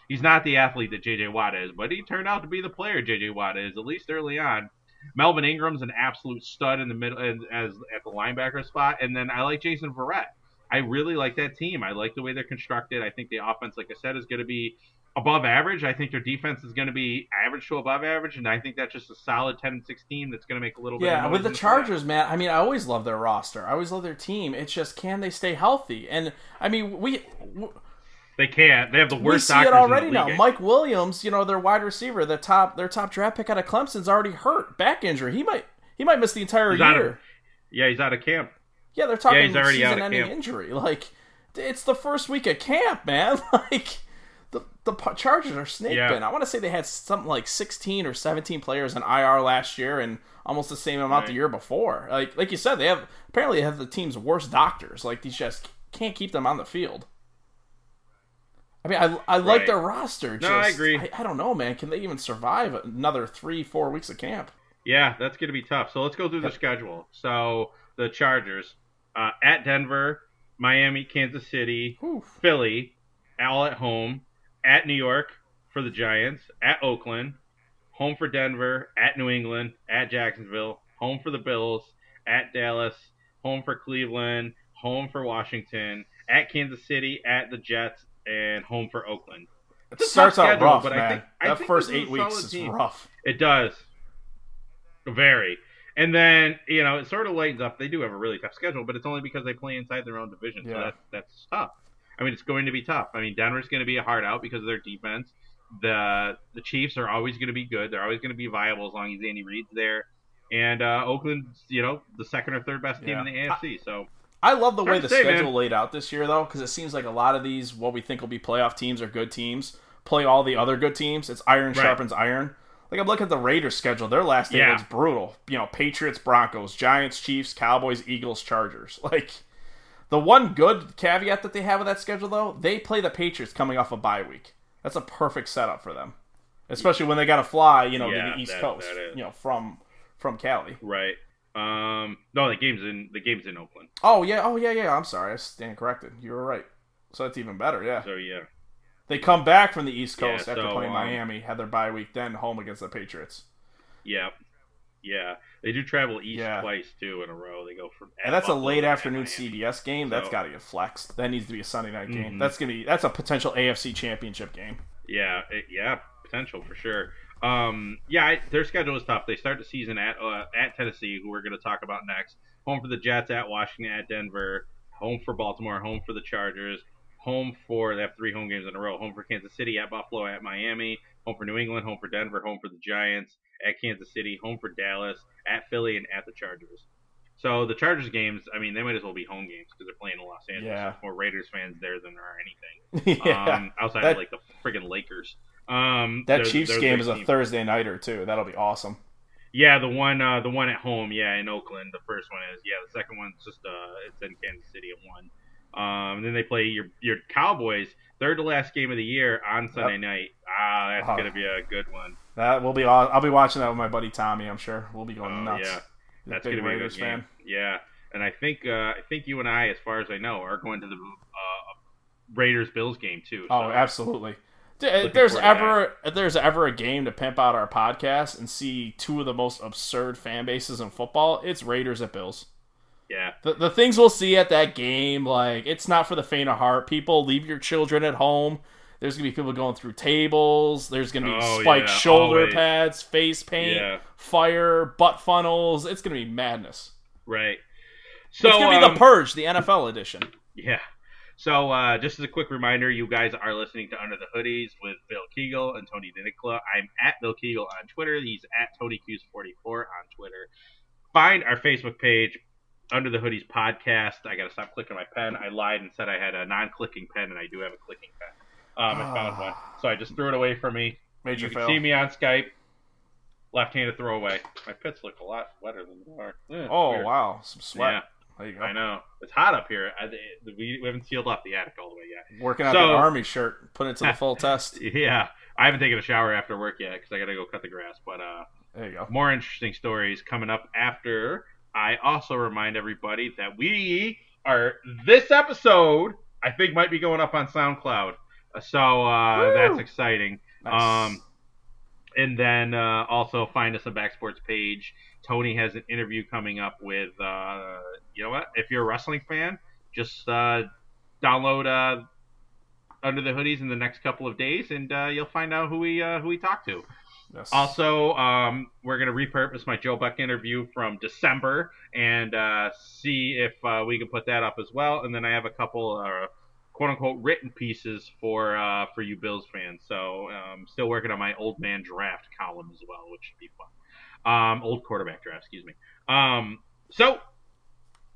He's not the athlete that J J. Watt is, but he turned out to be the player J J. Watt is, at least early on. Melvin Ingram's an absolute stud in the middle as at the linebacker spot, and then I like Jason Verrett. I really like that team. I like the way they're constructed. I think the offense, like I said, is going to be above average. I think their defense is going to be average to above average, and I think that's just a solid ten and sixteen that's going to make a little bit yeah, of noise. Yeah, with the Chargers, that. man, I mean, I always love their roster. I always love their team. It's just, can they stay healthy? And, I mean, we... we they can't. They have the worst doctors in the league. We see it already now. Mike Williams, you know, their wide receiver, their top their top draft pick out of Clemson's already hurt. Back injury. He might he might miss the entire he's year. Of, yeah, he's out of camp. Yeah, they're talking yeah, season-ending injury. Like, it's the first week of camp, man. Like... The, the Chargers are snake yeah. bin. I want to say they had something like sixteen or seventeen players in I R last year and almost the same amount right. the year before. Like like you said, they have apparently they have the team's worst doctors. Like these just can't keep them on the field. I mean, I, I right. like their roster. Just, no, I agree. I, I don't know, man. Can they even survive another three, four weeks of camp? Yeah, that's going to be tough. So let's go through the schedule. So the Chargers uh, at Denver, Miami, Kansas City, Oof. Philly, all at home. At New York, for the Giants, at Oakland, home for Denver, at New England, at Jacksonville, home for the Bills, at Dallas, home for Cleveland, home for Washington, at Kansas City, at the Jets, and home for Oakland. It starts out rough, but man. I think, that I think first eight weeks is team. rough. It does. Very. And then, you know, it sort of lightens up. They do have a really tough schedule, but it's only because they play inside their own division. Yeah. So that's, that's tough. I mean, it's going to be tough. I mean, Denver's going to be a hard out because of their defense. The the Chiefs are always going to be good. They're always going to be viable as long as Andy Reid's there. And uh, Oakland's, you know, the second or third best team yeah. in the A F C. So I love the way the say, schedule man. laid out this year, though, because it seems like a lot of these, what we think will be playoff teams or good teams, play all the other good teams. It's iron right. sharpens iron. Like, I'm looking at the Raiders' schedule. Their last eight yeah. is brutal. You know, Patriots, Broncos, Giants, Chiefs, Cowboys, Eagles, Chargers. Like, the one good caveat that they have with that schedule, though, they play the Patriots coming off a bye week. That's a perfect setup for them, especially when they got to fly, you know, yeah, to the East that, Coast, that you know, from from Cali. Right. Um, no, the game's in the game's in Oakland. Oh yeah, oh yeah, yeah. I'm sorry, I stand corrected. You were right. So that's even better. Yeah. So yeah, they come back from the East Coast yeah, after so, playing um, Miami, had their bye week, then home against the Patriots. Yeah, yeah. They do travel east yeah. twice too in a row. They go from and that's Buffalo a late afternoon C B S game. So. That's got to get flexed. That needs to be a Sunday night game. Mm-hmm. That's gonna be that's a potential A F C Championship game. Yeah, it, yeah, potential for sure. Um, yeah, I, their schedule is tough. They start the season at uh, at Tennessee, who we're going to talk about next. Home for the Jets, at Washington, at Denver. Home for Baltimore. Home for the Chargers. Home for they have three home games in a row. Home for Kansas City, at Buffalo, at Miami. Home for New England. Home for Denver. Home for the Giants, at Kansas City. Home for Dallas, at Philly, and at the Chargers. So the Chargers games, I mean, they might as well be home games because they're playing in Los Angeles. Yeah. There's more Raiders fans there than there are anything yeah, um, outside that, of like the friggin' Lakers. Um, that there's, Chiefs there's game is a team. Thursday nighter too. That'll be awesome. Yeah, the one, uh, the one at home. Yeah, in Oakland. The first one is. Yeah, the second one's just uh, it's in Kansas City at one. Um, and then they play your your Cowboys third to last game of the year on Sunday yep. night. Ah, that's uh, gonna be a good one. That will be. Awesome. I'll be watching that with my buddy Tommy. I'm sure we'll be going oh, nuts. Yeah. That's going to be a good game. Fan. Yeah, and I think uh, I think you and I, as far as I know, are going to the uh, Raiders-Bills game too. So. Oh, absolutely! Looking there's ever that. there's ever a game to pimp out our podcast and see two of the most absurd fan bases in football. It's Raiders at Bills. Yeah, the the things we'll see at that game, like it's not for the faint of heart. People, leave your children at home. There's going to be people going through tables. There's going to be oh, spiked yeah, shoulder always. pads, face paint, yeah. fire, butt funnels. It's going to be madness. Right. So it's going to um, be The Purge, the N F L edition. Yeah. So uh, just as a quick reminder, you guys are listening to Under the Hoodies with Bill Kegel and Tony DiNicola. I'm at Bill Kegel on Twitter. He's at Tony Q S forty-four on Twitter. Find our Facebook page, Under the Hoodies Podcast. I got to stop clicking my pen. I lied and said I had a non-clicking pen, and I do have a clicking pen. Um, I found one, so I just threw it away from me. Made you, you can see me on Skype. Left-handed throwaway. My pits look a lot wetter than they are. Eh, oh weird. Wow, some sweat. Yeah. There you go. I know it's hot up here. I, we, we haven't sealed off the attic all the way yet. Working out so, the army shirt, putting it to the full test. Yeah, I haven't taken a shower after work yet because I got to go cut the grass. But uh, there you go. More interesting stories coming up after. I also remind everybody that we are this episode. I think might be going up on SoundCloud. So uh, that's exciting. Nice. Um, and then uh, also find us on Backsports page. Tony has an interview coming up with, uh, you know what? If you're a wrestling fan, just uh, download uh, Under the Hoodies in the next couple of days, and uh, you'll find out who we uh, who we talk to. Yes. Also, um, we're going to repurpose my Joe Buck interview from December and uh, see if uh, we can put that up as well. And then I have a couple uh quote-unquote written pieces for uh, for you Bills fans. So I'm um, still working on my old man draft column as well, which should be fun. Um, old quarterback draft, excuse me. Um, so,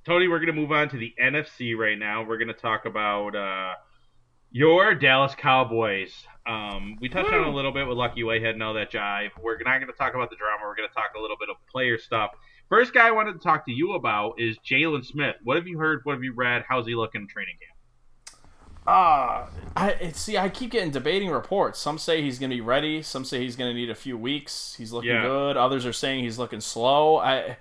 Tony, we're going to move on to the N F C right now. We're going to talk about uh, your Dallas Cowboys. Um, we touched Woo. on a little bit with Lucky Whitehead and all that jive. We're not going to talk about the drama. We're going to talk a little bit of player stuff. First guy I wanted to talk to you about is Jalen Smith. What have you heard? What have you read? How's he looking in training camp? Uh, I see, I keep getting debating reports. Some say he's going to be ready. Some say he's going to need a few weeks. He's looking yeah. good. Others are saying he's looking slow. I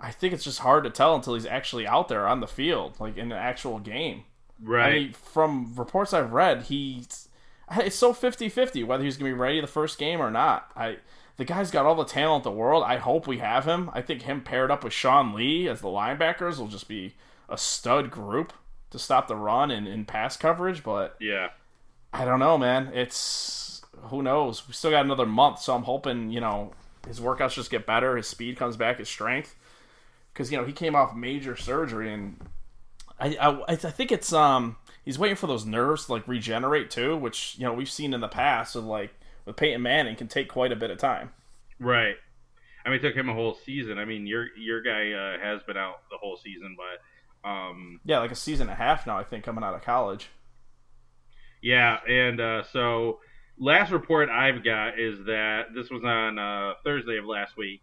I think it's just hard to tell until he's actually out there on the field, like in an actual game. Right. I mean, from reports I've read, he's it's so fifty-fifty whether he's going to be ready the first game or not. I the guy's got all the talent in the world. I hope we have him. I think him paired up with Sean Lee as the linebackers will just be a stud group to stop the run and, and pass coverage. But yeah, I don't know, man. It's who knows. We still got another month, so I'm hoping you know his workouts just get better, his speed comes back, his strength, because you know he came off major surgery, and I I, I think it's um. He's waiting for those nerves to, like, regenerate, too, which, you know, we've seen in the past with, like, with Peyton Manning can take quite a bit of time. Right. I mean, it took him a whole season. I mean, your your guy uh, has been out the whole season, but... Um, yeah, like a season and a half now, I think, coming out of college. Yeah, and uh, so last report I've got is that this was on uh, Thursday of last week.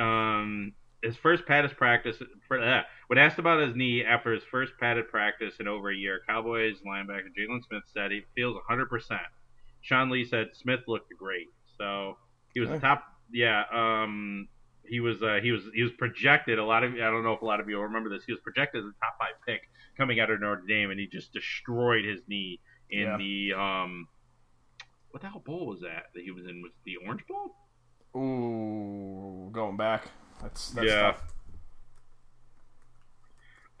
Um... His first padded practice, when asked about his knee after his first padded practice in over a year, Cowboys linebacker Jalen Smith said he feels one hundred percent. Sean Lee said Smith looked great, so he was okay. top. Yeah, um, he was uh, he was he was projected. A lot of I don't know if a lot of you remember this. He was projected as a top five pick coming out of Notre Dame, and he just destroyed his knee in yeah. the um, what the hell bowl was that that he was in? Was it the Orange Bowl? Ooh, going back. That's, that's yeah.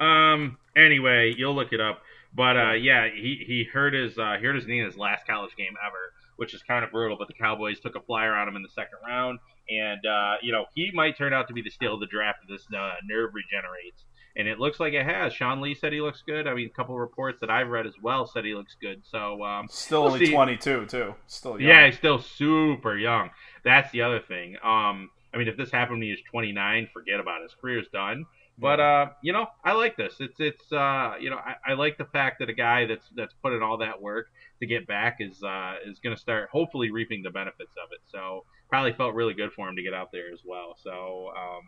tough. Um. Anyway, you'll look it up, but uh, yeah, he he hurt his uh, he hurt his knee in his last college game ever, which is kind of brutal. But the Cowboys took a flyer on him in the second round, and uh, you know he might turn out to be the steal of the draft if this uh, nerve regenerates, and it looks like it has. Sean Lee said he looks good. I mean, a couple of reports that I've read as well said he looks good. So um, still we'll only see. twenty-two too. Still young. Yeah, he's still super young. That's the other thing. Um. I mean, if this happened when he was twenty-nine, forget about it. His career's done. But, uh, you know, I like this. It's, it's uh, you know, I, I like the fact that a guy that's that's put in all that work to get back is uh, is going to start hopefully reaping the benefits of it. So probably felt really good for him to get out there as well. So um,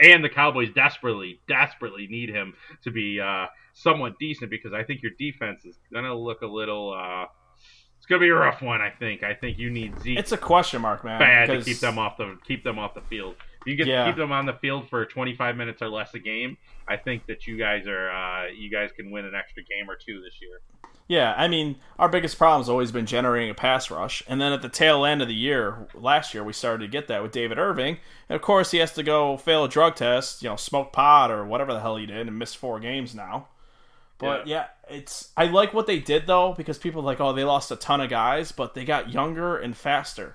and the Cowboys desperately, desperately need him to be uh, somewhat decent because I think your defense is going to look a little uh, – it's gonna be a rough one, I think. I think you need Zeke. It's a question mark, man. Bad because... to keep them off the keep them off the field. If you get yeah. to keep them on the field for twenty-five minutes or less a game, I think that you guys are uh, you guys can win an extra game or two this year. Yeah, I mean, our biggest problem has always been generating a pass rush, and then at the tail end of the year last year, we started to get that with David Irving, and of course he has to go fail a drug test, you know, smoke pot or whatever the hell he did, and miss four games now. But yeah. yeah, it's I like what they did though because people are like, oh, they lost a ton of guys, but they got younger and faster.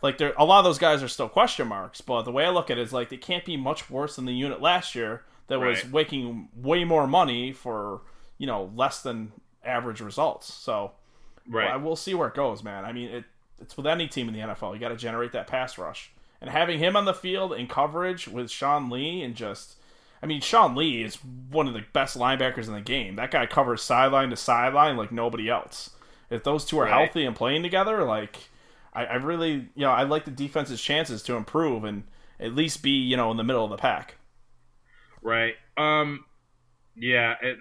Like there, a lot of those guys are still question marks. But the way I look at it is like they can't be much worse than the unit last year that right. was making way more money for you know less than average results. So right, well, we'll see where it goes, man. I mean, it it's with any team in the N F L, you got to generate that pass rush, and having him on the field in coverage with Sean Lee and just. I mean, Sean Lee is one of the best linebackers in the game. That guy covers sideline to sideline like nobody else. If those two are right. healthy and playing together, like, I, I really, you know, I like the defense's chances to improve and at least be, you know, in the middle of the pack. Right. Um. Yeah, and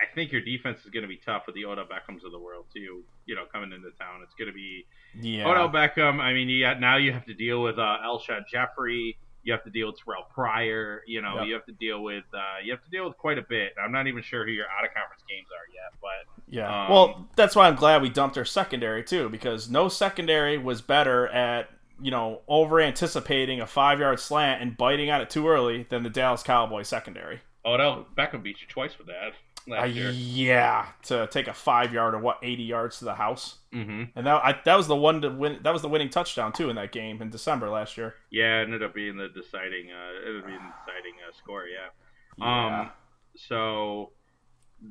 I think your defense is going to be tough with the Odell Beckhams of the world, too, you know, coming into town. It's going to be yeah. Odell Beckham. I mean, you got, now you have to deal with uh, Alshon Jeffrey. You have to deal with Terrell Pryor. You know, yep. you have to deal with uh, you have to deal with quite a bit. I'm not even sure who your out of conference games are yet, but yeah. Um, well, that's why I'm glad we dumped our secondary too, because no secondary was better at you know over anticipating a five yard slant and biting on it too early than the Dallas Cowboys secondary. Oh no, Beckham beat you twice with that last uh, year. Yeah, to take a five yard or what eighty yards to the house, mm-hmm. and that I, that was the one to win. That was the winning touchdown too in that game in December last year. Yeah, it ended up being the deciding. Uh, it ended up being the deciding uh, score. Yeah. yeah. Um. So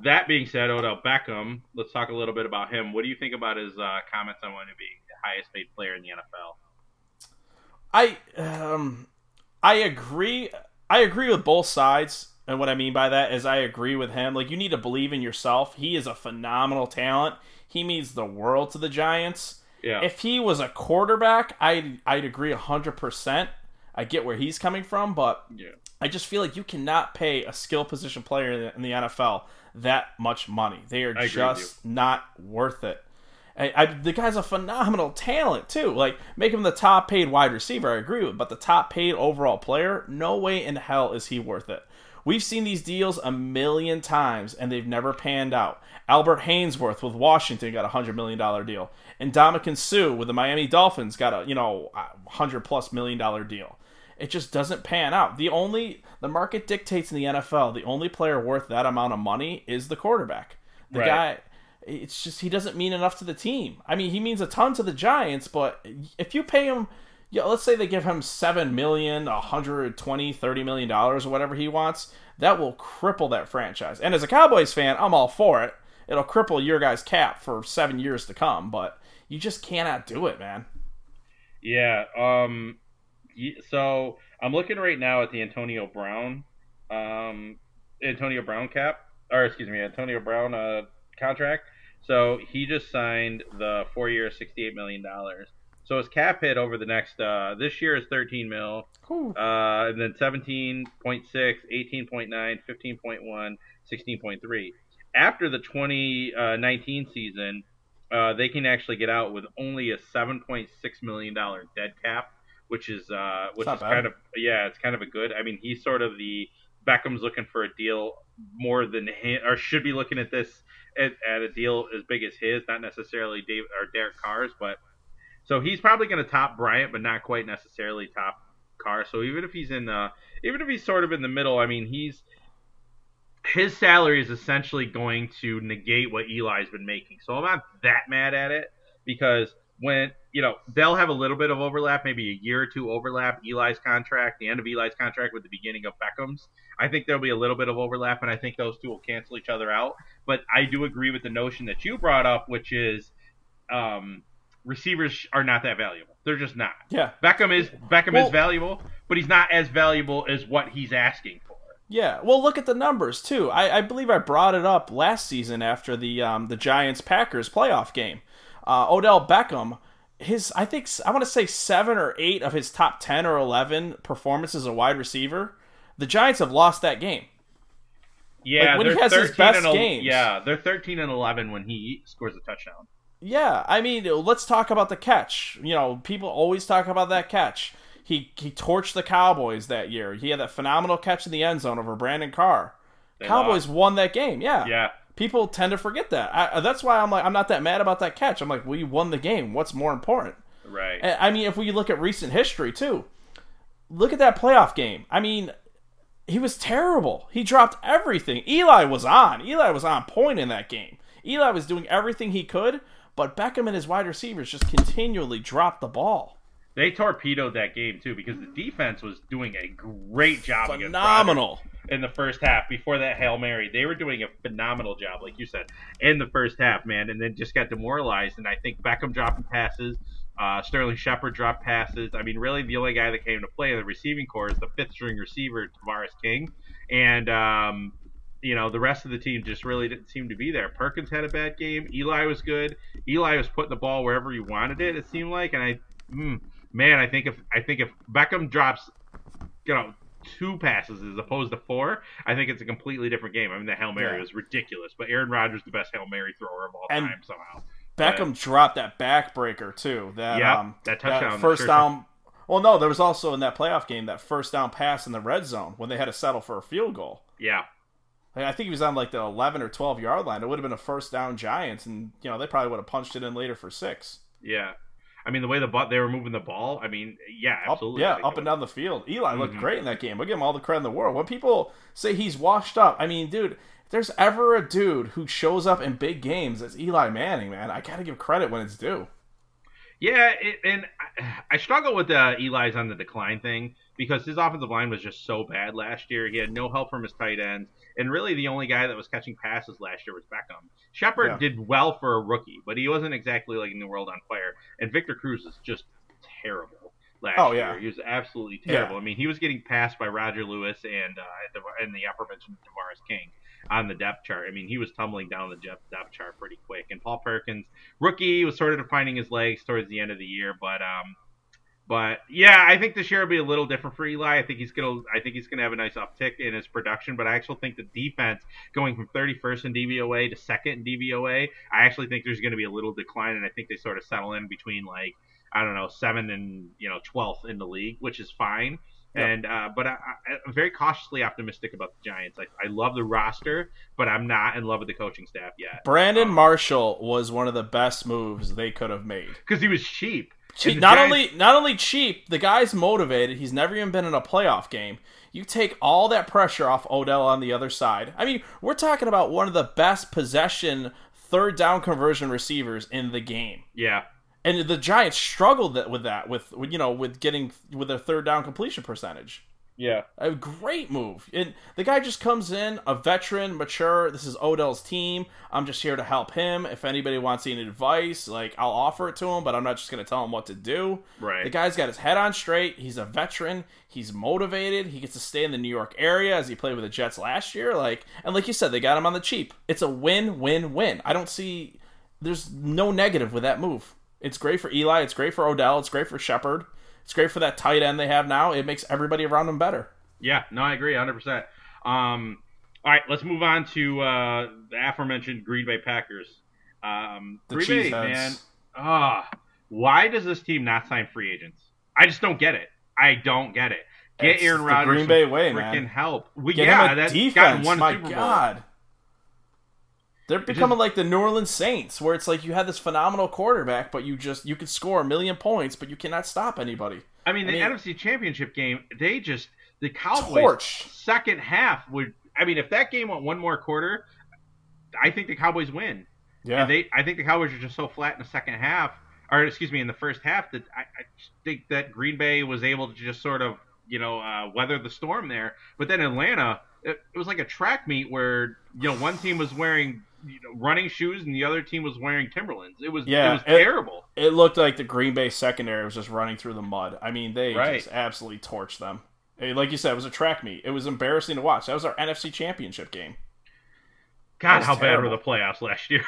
that being said, Odell Beckham. Let's talk a little bit about him. What do you think about his uh, comments on wanting to be the highest paid player in the N F L? I um I agree. I agree with both sides. And what I mean by that is I agree with him. Like, you need to believe in yourself. He is a phenomenal talent. He means the world to the Giants. Yeah. If he was a quarterback, I'd, I'd agree one hundred percent. I get where he's coming from, but yeah. I just feel like you cannot pay a skill position player in the N F L that much money. They are I just not worth it. I, I, the guy's a phenomenal talent, too. Like, make him the top-paid wide receiver, I agree with, but the top-paid overall player, no way in hell is he worth it. We've seen these deals a million times, and they've never panned out. Albert Hainsworth with Washington got a one hundred million dollars deal. And Ndamukong Suh with the Miami Dolphins got a, you know, one hundred plus million dollar deal. It just doesn't pan out. The only, the market dictates in the N F L, the only player worth that amount of money is the quarterback. The right. guy, it's just, he doesn't mean enough to the team. I mean, he means a ton to the Giants, but if you pay him, yeah, let's say they give him seven million dollars, one hundred twenty, thirty million dollars, or whatever he wants, that will cripple that franchise. And as a Cowboys fan, I'm all for it. It'll cripple your guys' cap for seven years to come, but you just cannot do it, man. Yeah, um... So I'm looking right now at the Antonio Brown, um, Antonio Brown cap, or excuse me, Antonio Brown uh, contract. So he just signed the four-year, sixty-eight million dollars. So his cap hit over the next uh, this year is thirteen mil, cool. uh, and then seventeen point six, eighteen point nine, fifteen point one, sixteen point three. After the twenty nineteen season, uh, they can actually get out with only a seven point six million dollars dead cap. Which is uh, which is bad. kind of yeah, it's kind of a good. I mean, he's sort of the Beckham's looking for a deal more than him, or should be looking at this at, at a deal as big as his, not necessarily Dave or Derek Carr's, but so he's probably going to top Bryant, but not quite necessarily top Carr. So even if he's in, uh, even if he's sort of in the middle, I mean, he's his salary is essentially going to negate what Eli's been making. So I'm not that mad at it because. When, you know, they'll have a little bit of overlap, maybe a year or two overlap, Eli's contract, the end of Eli's contract with the beginning of Beckham's. I think there'll be a little bit of overlap, and I think those two will cancel each other out. But I do agree with the notion that you brought up, which is um, receivers are not that valuable. They're just not. Yeah. Beckham is Beckham well, is valuable, but he's not as valuable as what he's asking for. Yeah. Well, look at the numbers, too. I, I believe I brought it up last season after the um, the Giants-Packers playoff game. Uh, Odell Beckham, his I think I want to say seven or eight of his top ten or eleven performances as a wide receiver, the Giants have lost that game. Yeah, like when he has his best and, games, yeah, they're thirteen and eleven when he scores a touchdown. Yeah, I mean, let's talk about the catch. You know, people always talk about that catch. He he torched the Cowboys that year. He had that phenomenal catch in the end zone over Brandon Carr. They Cowboys lost. won that game. Yeah, yeah. People tend to forget that. I, that's why I'm like I'm not that mad about that catch. I'm like, we won the game. What's more important? Right. And, I mean, if we look at recent history, too, look at that playoff game. I mean, he was terrible. He dropped everything. Eli was on. Eli was on point in that game. Eli was doing everything he could, but Beckham and his wide receivers just continually dropped the ball. They torpedoed that game, too, because the defense was doing a great job. Phenomenal. In the first half, before that Hail Mary, they were doing a phenomenal job, like you said, in the first half, man, and then just got demoralized. And I think Beckham dropped passes, uh, Sterling Shepard dropped passes. I mean, really, the only guy that came to play in the receiving corps is the fifth-string receiver, Tavares King. And, um, you know, the rest of the team just really didn't seem to be there. Perkins had a bad game. Eli was good. Eli was putting the ball wherever he wanted it, it seemed like. And, I, mm, man, I think if I think if Beckham drops, you know, two passes as opposed to four, I think it's a completely different game. I mean, the Hail Mary yeah. was ridiculous, but Aaron Rodgers the best Hail Mary thrower of all and time somehow. Beckham but, dropped that backbreaker, too. That, yeah, um, that touchdown. That first sure down. Well, no, there was also in that playoff game that first down pass in the red zone when they had to settle for a field goal. Yeah. I think he was on like the eleven or twelve-yard line. It would have been a first down Giants, and you know they probably would have punched it in later for six. Yeah. I mean, the way the butt, they were moving the ball, I mean, yeah, absolutely. Up, yeah, up and down the field. Eli looked mm-hmm. great in that game. We'll give him all the credit in the world. When people say he's washed up, I mean, dude, if there's ever a dude who shows up in big games, it's Eli Manning, man. I got to give credit when it's due. Yeah, it, and I, I struggle with the Eli's on the decline thing because his offensive line was just so bad last year. He had no help from his tight ends. And really the only guy that was catching passes last year was Beckham. Shepard yeah. did well for a rookie, but he wasn't exactly lighting the world on fire. And Victor Cruz is just terrible last oh, yeah. year. He was absolutely terrible. Yeah. I mean, he was getting passed by Roger Lewis and uh, and the aforementioned Tavares King on the depth chart. I mean, he was tumbling down the depth chart pretty quick. And Paul Perkins, rookie, was sort of finding his legs towards the end of the year, but um, But yeah, I think this year will be a little different for Eli. I think he's gonna, I think he's gonna have a nice uptick in his production. But I actually think the defense going from thirty-first in D V O A to second in D V O A, I actually think there's gonna be a little decline, and I think they sort of settle in between like I don't know seven and you know twelfth in the league, which is fine. Yep. And uh, but I, I'm very cautiously optimistic about the Giants. Like I love the roster, but I'm not in love with the coaching staff yet. Brandon um, Marshall was one of the best moves they could have made because he was cheap. Cheap, not Giants... only not only cheap, the guy's motivated. He's never even been in a playoff game. You take all that pressure off Odell on the other side. I mean, we're talking about one of the best possession third down conversion receivers in the game. Yeah. And the Giants struggled with that, with you know, with getting with their third down completion percentage. Yeah, a great move. And the guy just comes in, a veteran, mature. This is Odell's team. I'm just here to help him. If anybody wants any advice, like I'll offer it to him, but I'm not just going to tell him what to do. Right. The guy's got his head on straight. He's a veteran. He's motivated. He gets to stay in the New York area as he played with the Jets last year. Like and like you said, they got him on the cheap. It's a win-win-win. I don't see. There's no negative with that move. It's great for Eli. It's great for Odell. It's great for Shepard. It's great for that tight end they have now. It makes everybody around them better. Yeah, no, I agree one hundred percent. Um, all right, let's move on to uh, the aforementioned Green Bay Packers. Um, the Green Bay, man. Uh, why does this team not sign free agents? I just don't get it. I don't get it. Get that's Aaron Rodgers Green Bay way, freaking help. We, Get yeah, him a that's defense. One My Super God. Bowl. They're becoming just, like the New Orleans Saints, where it's like you had this phenomenal quarterback, but you just you could score a million points, but you cannot stop anybody. I mean, I the mean, N F C Championship game, they just the Cowboys torched. Second half would. I mean, if that game went one more quarter, I think the Cowboys win. Yeah, and they. I think the Cowboys are just so flat in the second half, or excuse me, in the first half that I, I think that Green Bay was able to just sort of you know uh, weather the storm there. But then Atlanta, it, it was like a track meet where you know one team was wearing. You know, running shoes, and the other team was wearing Timberlands. It was yeah, it was terrible. It, it looked like the Green Bay secondary was just running through the mud. I mean, they right. just absolutely torched them. Like you said, it was a track meet. It was embarrassing to watch. That was our N F C Championship game. God, how terrible. Bad were the playoffs last year?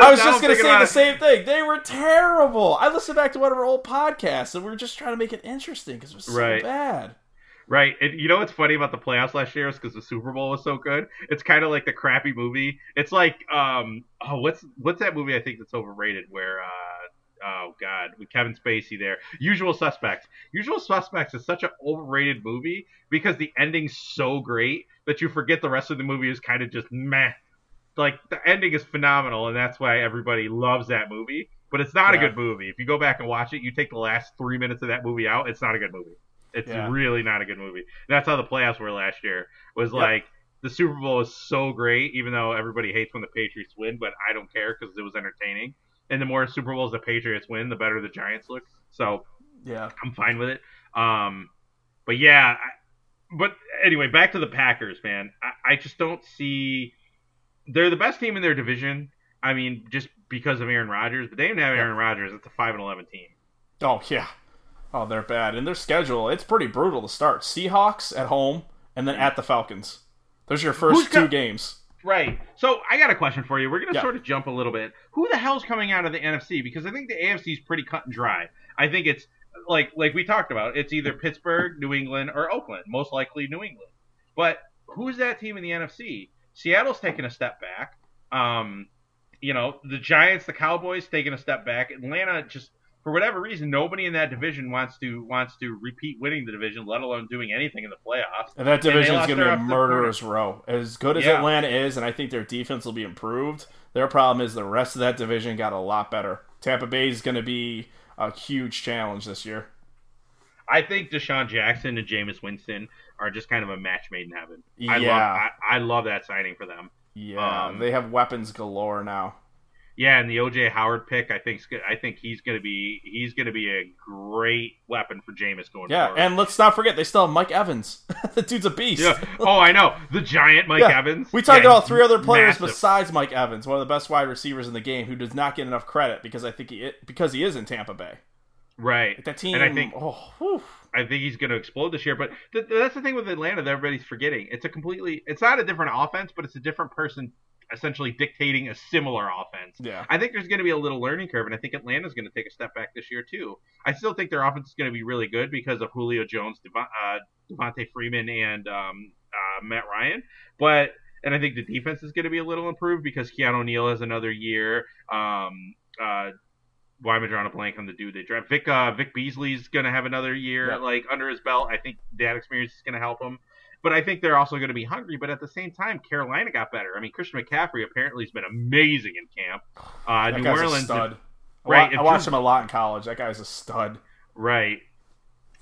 I was just going to say the it. same thing. They were terrible. I listened back to one of our old podcasts, and we were just trying to make it interesting because it was so right. bad. Right. And you know what's funny about the playoffs last year is because the Super Bowl was so good. It's kind of like the crappy movie. It's like, um, oh, what's what's that movie I think that's overrated where, uh, oh, God, with Kevin Spacey there. Usual Suspects. Usual Suspects is such an overrated movie because the ending's so great that you forget the rest of the movie is kind of just meh. Like, the ending is phenomenal, and that's why everybody loves that movie. But it's not yeah. a good movie. If you go back and watch it, you take the last three minutes of that movie out, it's not a good movie. It's yeah. really not a good movie. That's how the playoffs were last year. Was yep. like the Super Bowl was so great, even though everybody hates when the Patriots win, but I don't care because it was entertaining. And the more Super Bowls the Patriots win, the better the Giants look. So yeah, I'm fine with it. Um, but yeah, I, but anyway, back to the Packers, man. I, I just don't see they're the best team in their division. I mean, just because of Aaron Rodgers, but they didn't have yep. Aaron Rodgers. It's a five and eleven team. Oh yeah. Oh, they're bad. And their schedule, it's pretty brutal to start. Seahawks at home, and then at the Falcons. Those are your first Who's two got, games. Right. So, I got a question for you. We're going to yeah. sort of jump a little bit. Who the hell's coming out of the N F C? Because I think the A F C is pretty cut and dry. I think it's, like like we talked about, it's either Pittsburgh, New England, or Oakland. Most likely New England. But who's that team in the N F C? Seattle's taking a step back. Um, you know, the Giants, the Cowboys taking a step back. Atlanta just... For whatever reason, nobody in that division wants to wants to repeat winning the division, let alone doing anything in the playoffs. And that division is going to be a murderer's row. As good as yeah. Atlanta is, and I think their defense will be improved, their problem is the rest of that division got a lot better. Tampa Bay is going to be a huge challenge this year. I think Deshaun Jackson and Jameis Winston are just kind of a match made in heaven. Yeah. I love, I, I love that signing for them. Yeah, um, they have weapons galore now. Yeah, and the O J Howard pick, I think I think he's gonna be he's gonna be a great weapon for Jameis going yeah, forward. Yeah, and let's not forget they still have Mike Evans. The dude's a beast. Yeah. Oh, I know, the giant Mike yeah. Evans. We talked yeah, about three other players massive. Besides Mike Evans, one of the best wide receivers in the game, who does not get enough credit because I think he because he is in Tampa Bay. Right. Like that team. And I think oh, whew. I think he's going to explode this year. But th- that's the thing with Atlanta that everybody's forgetting. It's a completely it's not a different offense, but it's a different person. essentially dictating a similar offense. Yeah. I think there's going to be a little learning curve, and I think Atlanta's going to take a step back this year too. I still think their offense is going to be really good because of Julio Jones, Dev- uh, Devontae Freeman, and um, uh, Matt Ryan. But and I think the defense is going to be a little improved because Keanu Neal has another year. Um, uh, why am I drawing a blank on the dude they draft? Vic uh, Vic Beasley's going to have another year yeah. like under his belt. I think that experience is going to help him. But I think they're also going to be hungry. But at the same time, Carolina got better. I mean, Christian McCaffrey apparently has been amazing in camp. Uh, that New guy's Orleans, a stud. If, right? I, if I watched Drew, him a lot in college. That guy's a stud. Right.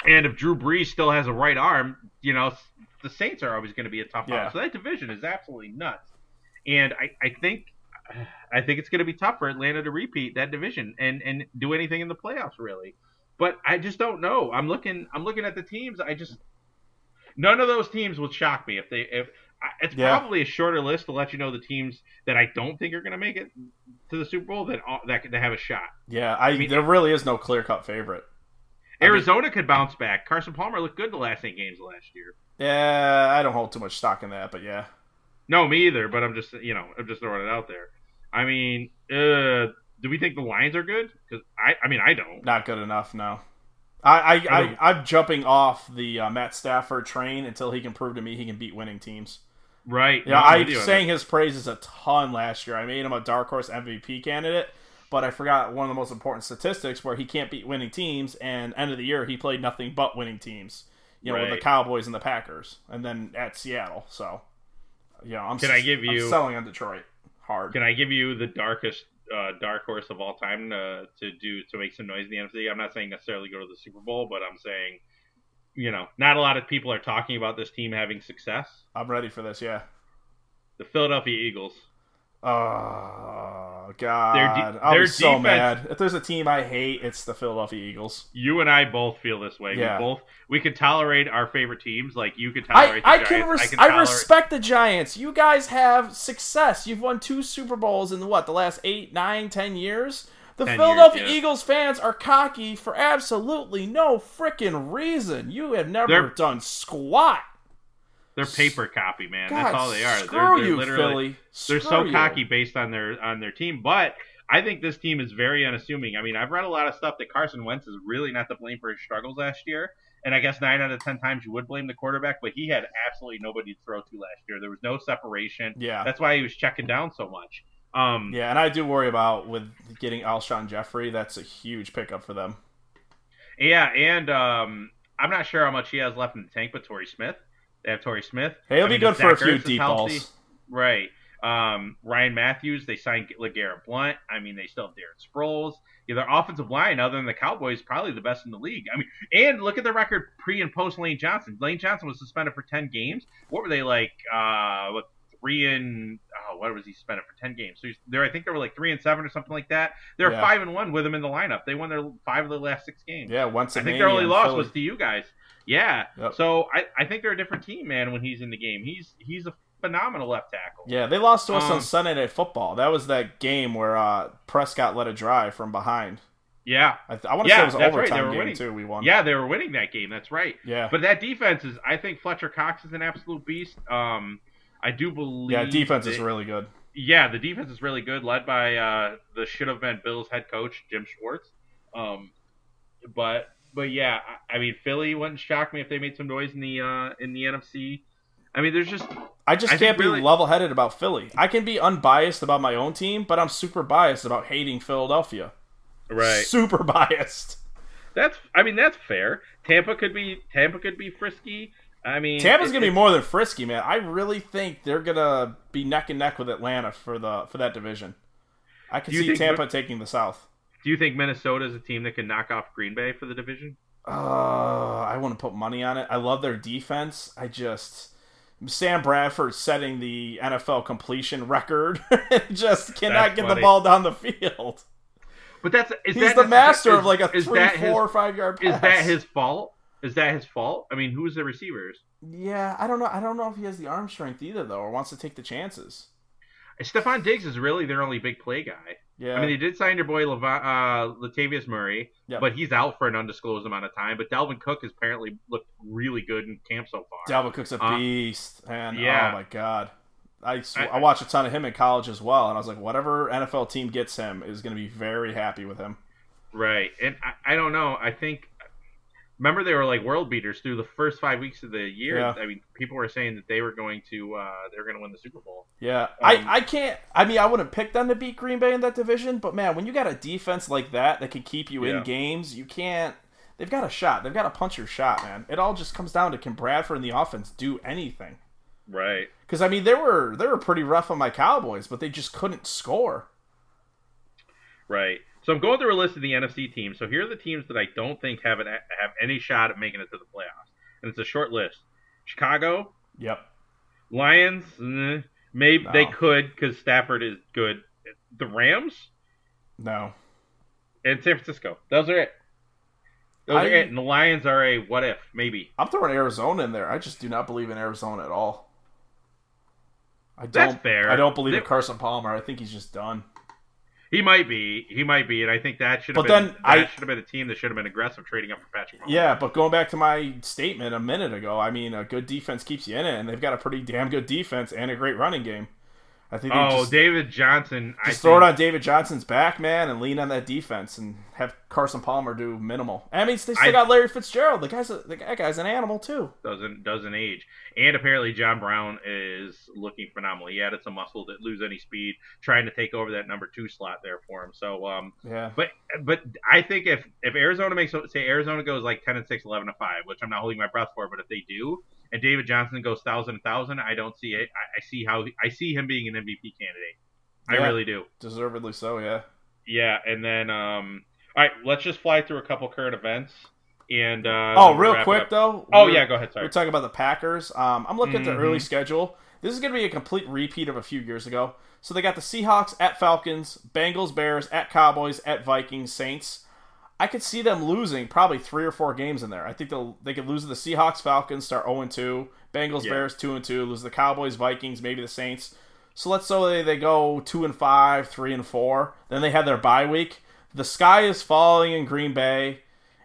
And if Drew Brees still has a right arm, you know, the Saints are always going to be a tough yeah. one. So that division is absolutely nuts. And I, I think I think it's going to be tough for Atlanta to repeat that division and, and do anything in the playoffs, really. But I just don't know. I'm looking. I'm looking at the teams. I just. None of those teams would shock me if they if it's yeah. probably a shorter list to let you know the teams that I don't think are going to make it to the Super Bowl that that that have a shot. Yeah, I, I mean, there really is no clear cut favorite. Arizona I mean, could bounce back. Carson Palmer looked good the last eight games last year. Yeah, I don't hold too much stock in that, but yeah. No, me either. But I'm just you know I'm just throwing it out there. I mean, uh, do we think the Lions are good? Because I I mean I don't. Not good enough. No. I, I, I, I'm jumping off the uh, Matt Stafford train until he can prove to me he can beat winning teams. Right. Yeah, you know, I sang his praises a ton last year. I made him a dark horse M V P candidate, but I forgot one of the most important statistics where he can't beat winning teams, and end of the year he played nothing but winning teams. You know, right. With the Cowboys and the Packers, and then at Seattle. So, you know, I'm, can I give you, I'm selling on Detroit hard. Can I give you the darkest Uh, dark horse of all time uh, to do to make some noise in the N F C? I'm not saying necessarily go to the Super Bowl, but I'm saying, you know, not a lot of people are talking about this team having success. I'm ready for this, yeah. The Philadelphia Eagles. Oh, God. Their de- I'm their so defense, mad. If there's a team I hate, it's the Philadelphia Eagles. You and I both feel this way. Yeah. We both we could tolerate our favorite teams. Like, you could tolerate I, the I Giants. Res- I, can tolerate- I respect the Giants. You guys have success. You've won two Super Bowls in, what, the last eight, nine, ten years? The ten Philadelphia years, yeah. Eagles fans are cocky for absolutely no freaking reason. You have never they're, done squat. They're paper copy, man. God, that's all they are. Screw they're, they're you, literally, Philly. They're screw so you. Cocky based on their on their team. But I think this team is very unassuming. I mean, I've read a lot of stuff that Carson Wentz is really not to blame for his struggles last year. And I guess nine out of ten times you would blame the quarterback, but he had absolutely nobody to throw to last year. There was no separation. Yeah, that's why he was checking down so much. Um, yeah, and I do worry about with getting Alshon Jeffrey. That's a huge pickup for them. Yeah, and um, I'm not sure how much he has left in the tank, but Torrey Smith. They have Torrey Smith. Hey, he'll I mean, be good for a few deep balls. Right. Um, Ryan Matthews. They signed LeGarrette Blount. I mean, they still have Darren Sproles. Yeah, their offensive line, other than the Cowboys, probably the best in the league. I mean, and look at their record pre and post Lane Johnson. Lane Johnson was suspended for ten games. What were they like? Uh, what three and oh, what was he suspended for ten games? So there, I think they were like three and seven or something like that. They're yeah. five and one with him in the lineup. They won their five of the last six games. Yeah, once I think their only loss Philly. was to you guys. Yeah, yep. So I, I think they're a different team, man, when he's in the game. He's he's a phenomenal left tackle. Yeah, they lost to us um, on Sunday Night Football. That was that game where uh, Prescott let it drive from behind. Yeah. I, th- I want to yeah, say it was an overtime right. game, winning. too. We won. Yeah, they were winning that game. That's right. Yeah. But that defense is – I think Fletcher Cox is an absolute beast. Um, I do believe – Yeah, defense that, is really good. Yeah, the defense is really good, led by uh, the should-have-been Bills head coach, Jim Schwartz. Um, but – But yeah, I mean, Philly wouldn't shock me if they made some noise in the uh, in the N F C. I mean, there's just I just I can't be really... level-headed about Philly. I can be unbiased about my own team, but I'm super biased about hating Philadelphia. Right. Super biased. That's I mean, that's fair. Tampa could be Tampa could be frisky. I mean, Tampa's it, gonna it, be more than frisky, man. I really think they're gonna be neck and neck with Atlanta for the for that division. I can see think... Tampa taking the South. Do you think Minnesota is a team that can knock off Green Bay for the division? Uh, I want to put money on it. I love their defense. I just... Sam Bradford setting the N F L completion record. Just cannot that's get funny. the ball down the field. But that's... Is He's that the master is, of like a three, four, his, five-yard pass. Is that his fault? Is that his fault? I mean, who's the receivers? Yeah, I don't know. I don't know if he has the arm strength either, though, or wants to take the chances. Stephon Diggs is really their only big play guy. Yeah, I mean, they did sign your boy Levi, uh, Latavius Murray, yep. but he's out for an undisclosed amount of time. But Dalvin Cook has apparently looked really good in camp so far. Dalvin Cook's a beast, um, and yeah. oh my God. I, sw- I, I watched a ton of him in college as well, and I was like, whatever N F L team gets him is going to be very happy with him. Right, and I, I don't know. I think – remember they were like world beaters through the first five weeks of the year. Yeah. I mean, people were saying that they were going to uh, – they were going to win the Super Bowl. Yeah, um, I, I can't – I mean, I wouldn't pick them to beat Green Bay in that division, but, man, when you got a defense like that that can keep you yeah. in games, you can't – they've got a shot. They've got a puncher's shot, man. It all just comes down to, can Bradford and the offense do anything? Right. Because, I mean, they were they were pretty rough on my Cowboys, but they just couldn't score. Right. So I'm going through a list of the N F C teams. So here are the teams that I don't think have an, have any shot at making it to the playoffs. And it's a short list. Chicago. Yep. Lions. Eh, maybe no. They could, because Stafford is good. The Rams? No. And San Francisco. Those are it. Those I, are it. And the Lions are a what if, maybe. I'm throwing Arizona in there. I just do not believe in Arizona at all. I don't, That's fair. I don't believe they, in Carson Palmer. I think he's just done. He might be. He might be, and I think that should have been that I, should have been a team that should have been aggressive trading up for Patrick Mahomes. Yeah, but going back to my statement a minute ago, I mean, a good defense keeps you in it, and they've got a pretty damn good defense and a great running game. I think. Oh, just, David Johnson. Just I throw think. it on David Johnson's back, man, and lean on that defense, and have Carson Palmer do minimal. I mean, they still I, got Larry Fitzgerald. The guy's a, the guy, guy's an animal too. Doesn't doesn't age, and apparently John Brown is looking phenomenal. He added some muscle, didn't lose any speed, trying to take over that number two slot there for him. So, um, yeah. But but I think if if Arizona makes say Arizona goes like ten and six, eleven and five, which I'm not holding my breath for, but if they do. And David Johnson goes thousand thousand. I don't see it. I, I see how I see him being an M V P candidate. Yeah, I really do. Deservedly so, yeah. Yeah, and then um, all right, let's just fly through a couple current events. And uh, oh, real quick though. Oh yeah, go ahead. Sorry, we're talking about the Packers. Um, I'm looking mm-hmm. at the early schedule. This is going to be a complete repeat of a few years ago. So they got the Seahawks at Falcons, Bengals, Bears at Cowboys at Vikings, Saints. I could see them losing probably three or four games in there. I think they'll they could lose to the Seahawks, Falcons, start zero and two, Bengals, yeah. Bears two and two, lose to the Cowboys, Vikings, maybe the Saints. So let's say they go two and five, three and four, then they have their bye week. The sky is falling in Green Bay.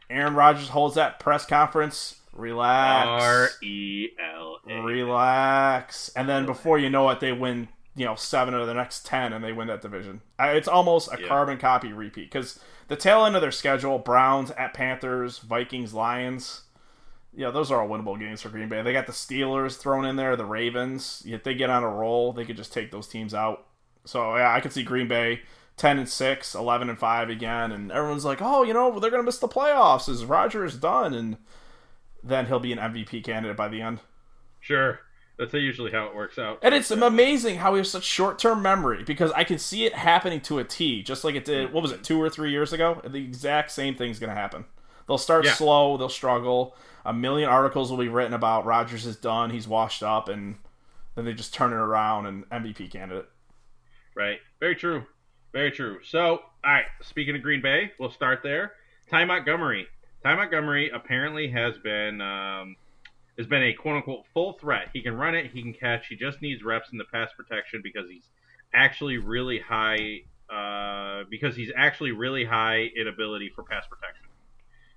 Aaron Rodgers holds that press conference. Relax. R E L A. Relax. And then before you know it, they win, you know, seven of the next ten, and they win that division. It's almost a yeah. carbon copy repeat, because the tail end of their schedule, Browns at Panthers, Vikings, Lions. Yeah, those are all winnable games for Green Bay. They got the Steelers thrown in there, the Ravens. If they get on a roll, they could just take those teams out. So, yeah, I could see Green Bay ten and six, eleven and five again. And everyone's like, oh, you know, they're going to miss the playoffs as Rodgers is done. And then he'll be an M V P candidate by the end. Sure. That's usually how it works out. And it's amazing how we have such short-term memory, because I can see it happening to a T, just like it did, what was it, two or three years ago? The exact same thing's going to happen. They'll start yeah. slow, they'll struggle, a million articles will be written about Rodgers is done, he's washed up, and then they just turn it around and M V P candidate. Right. Very true. Very true. So, all right, speaking of Green Bay, we'll start there. Ty Montgomery. Ty Montgomery apparently has been... Um, has been a quote-unquote full threat. He can run it, he can catch, he just needs reps in the pass protection because he's actually really high uh, because he's actually really high in ability for pass protection.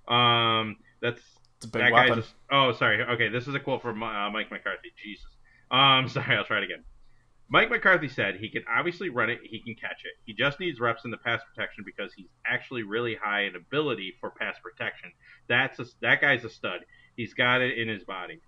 Um, that's it's a big that weapon. Guy's a, oh, sorry. Okay, this is a quote from uh, Mike McCarthy. Jesus. Um, sorry, I'll try it again. Mike McCarthy said he can obviously run it, he can catch it. He just needs reps in the pass protection because he's actually really high in ability for pass protection. That's a, that guy's a stud. He's got it in his body.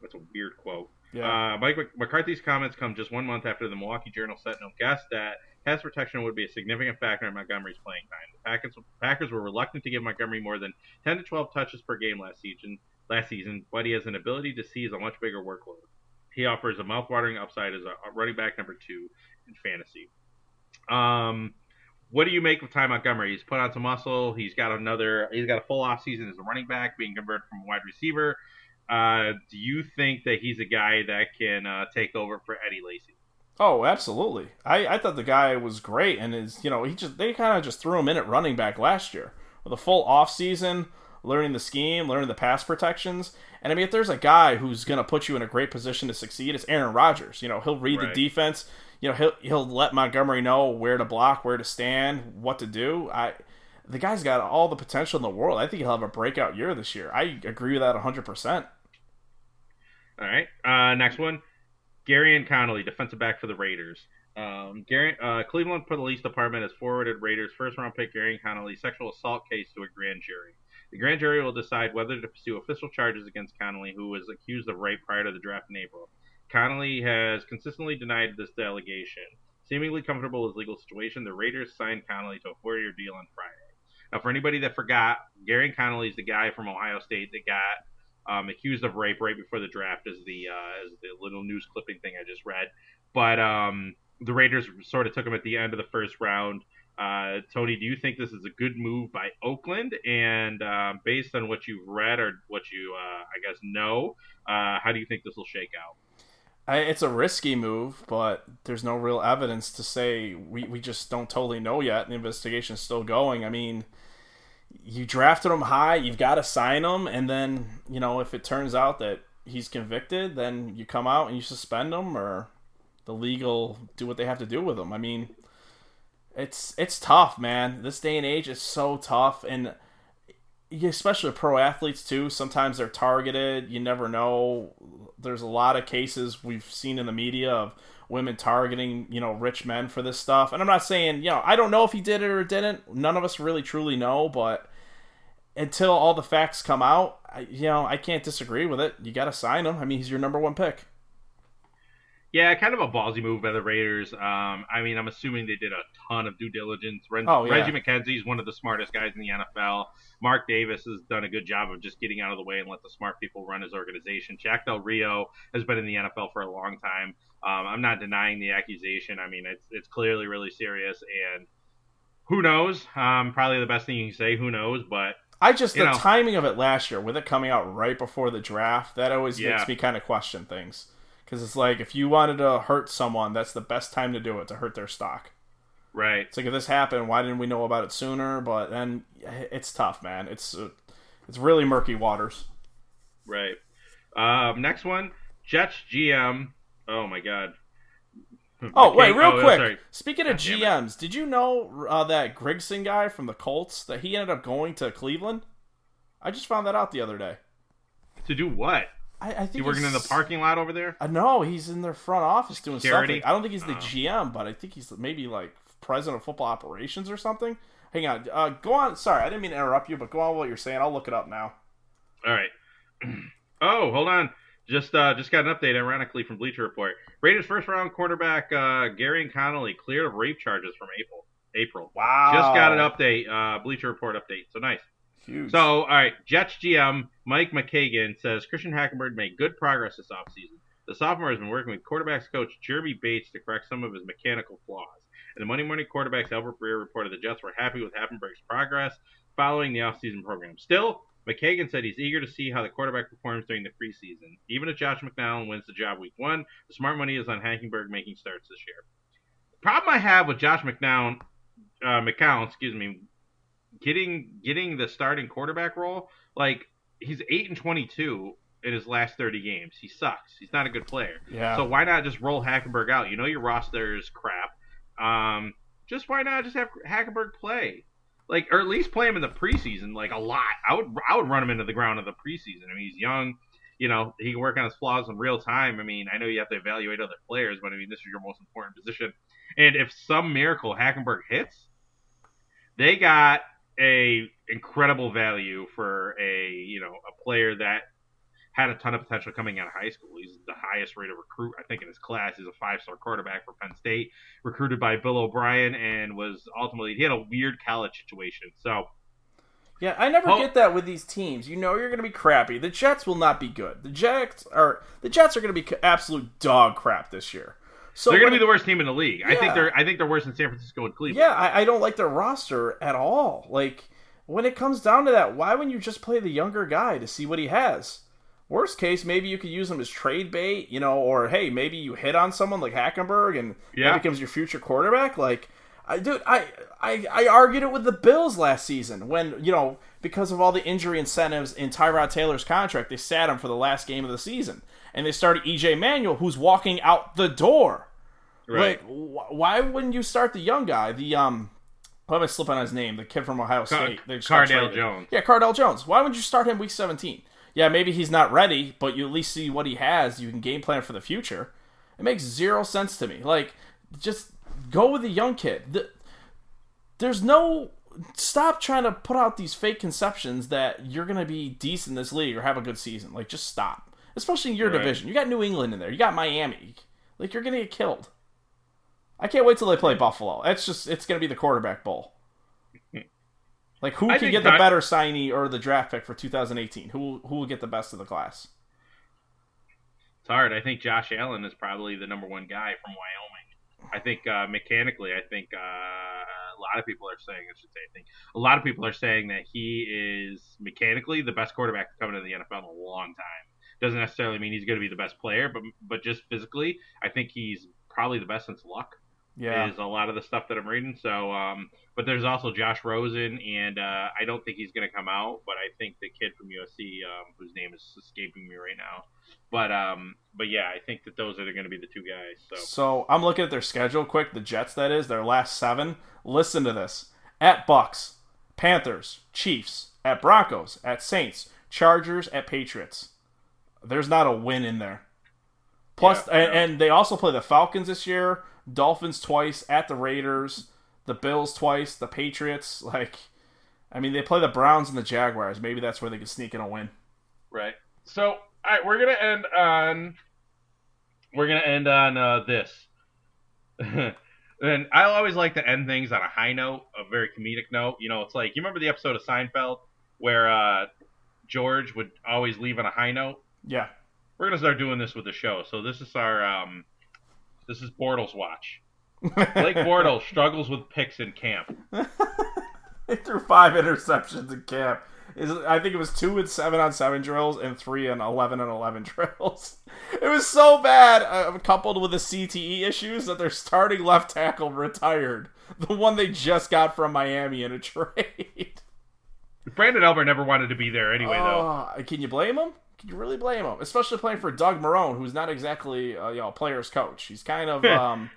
That's a weird quote. Yeah. Uh, Mike McCarthy's comments come just one month after the Milwaukee Journal-Sentinel guessed that pass protection would be a significant factor in Montgomery's playing time. The Packers, Packers were reluctant to give Montgomery more than ten to twelve touches per game last season, last season, but he has an ability to seize a much bigger workload. He offers a mouth-watering upside as a running back number two in fantasy. Um... What do you make of Ty Montgomery? He's put on some muscle. He's got another. He's got a full off season as a running back, being converted from a wide receiver. Uh, do you think that he's a guy that can uh, take over for Eddie Lacy? Oh, absolutely. I, I thought the guy was great, and is you know he just they kind of just threw him in at running back last year with a full off season, learning the scheme, learning the pass protections. And I mean, if there's a guy who's going to put you in a great position to succeed, it's Aaron Rodgers. You know, he'll read right. the defense. You know, he'll, he'll let Montgomery know where to block, where to stand, what to do. I, the guy's got all the potential in the world. I think he'll have a breakout year this year. I agree with that one hundred percent. All right. Uh, next one. Gareon Connolly, defensive back for the Raiders. Um, Gary, uh, Cleveland Police Department has forwarded Raiders first-round pick Gareon Connolly's sexual assault case to a grand jury. The grand jury will decide whether to pursue official charges against Connolly, who was accused of rape prior to the draft in April. Connolly has consistently denied this allegation. Seemingly comfortable with his legal situation, the Raiders signed Connolly to a four-year deal on Friday. Now, for anybody that forgot, Gareon Connolly's the guy from Ohio State that got um, accused of rape right before the draft, is the uh, is the little news clipping thing I just read. But um, the Raiders sort of took him at the end of the first round. Uh, Tony, do you think this is a good move by Oakland? And uh, based on what you've read or what you, uh, I guess, know, uh, how do you think this will shake out? I, it's a risky move, but there's no real evidence to say we, we just don't totally know yet. The investigation's still going. I mean, you drafted him high, you've got to sign him, and then, you know, if it turns out that he's convicted, then you come out and you suspend him, or the league will do what they have to do with him. I mean, it's it's tough, man. This day and age is so tough, and especially pro athletes too. Sometimes they're targeted. You never know. There's a lot of cases we've seen in the media of women targeting, you know, rich men for this stuff. And I'm not saying, you know, I don't know if he did it or didn't. None of us really truly know, but until all the facts come out, I, you know, I can't disagree with it. You got to sign him. I mean, he's your number one pick. Yeah, kind of a ballsy move by the Raiders. Um, I mean, I'm assuming they did a ton of due diligence. Reg- oh, yeah. Reggie McKenzie is one of the smartest guys in the N F L. Mark Davis has done a good job of just getting out of the way and let the smart people run his organization. Jack Del Rio has been in the N F L for a long time. Um, I'm not denying the accusation. I mean, it's it's clearly really serious, and who knows? Um, probably the best thing you can say, who knows, but... I just, the know. timing of it last year, with it coming out right before the draft, that always yeah. makes me kind of question things. Because it's like, if you wanted to hurt someone, that's the best time to do it, to hurt their stock. Right. It's like, if this happened, why didn't we know about it sooner? But then, it's tough, man. It's uh, it's really murky waters. Right. Um, next one, Jets G M. Oh, my God. Oh, wait, real oh, quick. Sorry. Speaking of G Ms, did you know uh, that Grigson guy from the Colts, that he ended up going to Cleveland? I just found that out the other day. To do what? I, I think you working in the parking lot over there? Uh, no, he's in their front office doing Security? something. I don't think he's the uh, G M, but I think he's maybe like president of football operations or something. Hang on. Uh, go on. Sorry, I didn't mean to interrupt you, but go on with what you're saying. I'll look it up now. All right. Oh, hold on. Just uh, just got an update, ironically, from Bleacher Report. Raiders first-round quarterback uh, Gareon Connolly cleared of rape charges from April. April. Wow. Just got an update, uh, Bleacher Report update. So nice. Huge. So, all right, Jets G M Mike McKagan says Christian Hackenberg made good progress this offseason. The sophomore has been working with quarterbacks coach Jeremy Bates to correct some of his mechanical flaws. And the Monday Morning Quarterback's Albert Breer reported the Jets were happy with Hackenberg's progress following the offseason program. Still, McKagan said he's eager to see how the quarterback performs during the preseason. Even if Josh McDowell wins the job week one, the smart money is on Hackenberg making starts this year. The problem I have with Josh McDowell, uh, McCown, excuse me, Getting getting the starting quarterback role, like, he's eight and twenty-two in his last thirty games. He sucks. He's not a good player. Yeah. So why not just roll Hackenberg out? You know your roster is crap. Um, just why not just have Hackenberg play? Like, or at least play him in the preseason, like, a lot. I would I would run him into the ground in the preseason. I mean, he's young. You know, he can work on his flaws in real time. I mean, I know you have to evaluate other players, but, I mean, this is your most important position. And if some miracle Hackenberg hits, they got – a incredible value for a, you know, a player that had a ton of potential coming out of high school. He's the highest rated recruit, I think, in his class. He's a five-star quarterback for Penn State, recruited by Bill O'Brien, and was ultimately, he had a weird college situation. So, yeah, I never oh, get that with these teams. You know, you're going to be crappy. The Jets will not be good. The Jets are the Jets are going to be absolute dog crap this year. So they're going to be the worst team in the league. Yeah. I think they're I think they're worse than San Francisco and Cleveland. Yeah, I, I don't like their roster at all. Like, when it comes down to that, why wouldn't you just play the younger guy to see what he has? Worst case, maybe you could use him as trade bait, you know, or, hey, maybe you hit on someone like Hackenberg and yeah. he becomes your future quarterback. Like, I, dude, I, I, I argued it with the Bills last season when, you know, because of all the injury incentives in Tyrod Taylor's contract, they sat him for the last game of the season. And they started E J Manuel, who's walking out the door. Right. Like, wh- why wouldn't you start the young guy? The, um, what am I slipping on his name? The kid from Ohio State. Car- Cardale Jones. Yeah, Cardale Jones. Why wouldn't you start him week seventeen? Yeah, maybe he's not ready, but you at least see what he has. You can game plan for the future. It makes zero sense to me. Like, just go with the young kid. The, there's no... Stop trying to put out these fake conceptions that you're going to be decent in this league or have a good season. Like, just stop. Especially in your right. division. You got New England in there. You got Miami. Like, you're going to get killed. I can't wait till they play Buffalo. It's just, it's going to be the quarterback bowl. Like, who I can get the not... better signee or the draft pick for two thousand eighteen? Who, who will get the best of the class? It's hard. I think Josh Allen is probably the number one guy from Wyoming. I think uh, mechanically, I think... Uh... A lot of people are saying, I should say, I think a lot of people are saying that he is mechanically the best quarterback to come into the N F L in a long time. Doesn't necessarily mean he's going to be the best player, but but just physically, I think he's probably the best since Luck. Yeah, is a lot of the stuff that I'm reading. So, um, but there's also Josh Rosen, and uh, I don't think he's going to come out, but I think the kid from U S C, um, whose name is escaping me right now, but um, but yeah, I think that those are going to be the two guys. So. so I'm looking at their schedule quick. The Jets, that is their last seven. Listen to this: at Bucks, Panthers, Chiefs, at Broncos, at Saints, Chargers, at Patriots. There's not a win in there. Plus, yeah, and, and they also play the Falcons this year, Dolphins twice, at the Raiders, the Bills twice, the Patriots. Like, I mean, they play the Browns and the Jaguars. Maybe that's where they could sneak in a win. Right. So, all right, we're gonna end on we're gonna end on uh, this. And I always like to end things on a high note, a very comedic note. You know, it's like, you remember the episode of Seinfeld where uh, George would always leave on a high note? Yeah. We're going to start doing this with the show. So this is our, um, this is Bortles Watch. Blake Bortles struggles with picks in camp. He threw five interceptions in camp. Is I think it was two and seven on seven drills and three and eleven on eleven drills. It was so bad, uh, coupled with the C T E issues, that their starting left tackle retired. The one they just got from Miami in a trade. Brandon Elber never wanted to be there anyway, uh, though. Can you blame him? Can you really blame him? Especially playing for Doug Marrone, who's not exactly uh, you know, a player's coach. He's kind of... um,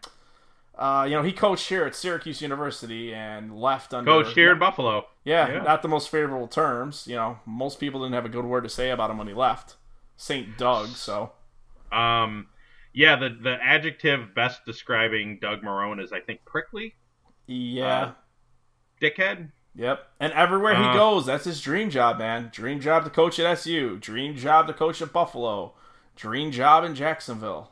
Uh, you know, he coached here at Syracuse University and left under... Coached here in Buffalo. Yeah, yeah, not the most favorable terms. You know, most people didn't have a good word to say about him when he left. Saint Doug, so... Um, yeah, the, the adjective best describing Doug Marrone is, I think, prickly? Yeah. Uh, dickhead? Yep. And everywhere uh, he goes, that's his dream job, man. Dream job to coach at S U. Dream job to coach at Buffalo. Dream job in Jacksonville.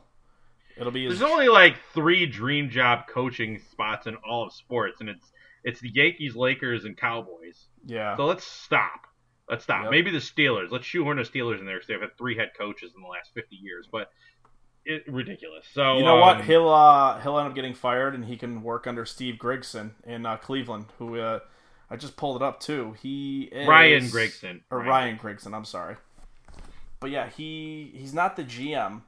It'll be his... There's only like three dream job coaching spots in all of sports, and it's it's the Yankees, Lakers, and Cowboys. Yeah. So let's stop. Let's stop. Yep. Maybe the Steelers. Let's shoehorn the Steelers in there because they've had three head coaches in the last fifty years. But it ridiculous. So you know um, what? He'll uh, he'll end up getting fired, and he can work under Steve Grigson in uh, Cleveland. Who uh, I just pulled it up too. He is Ryan Grigson or Ryan, Ryan Grigson. I'm sorry. But yeah, he he's not the G M.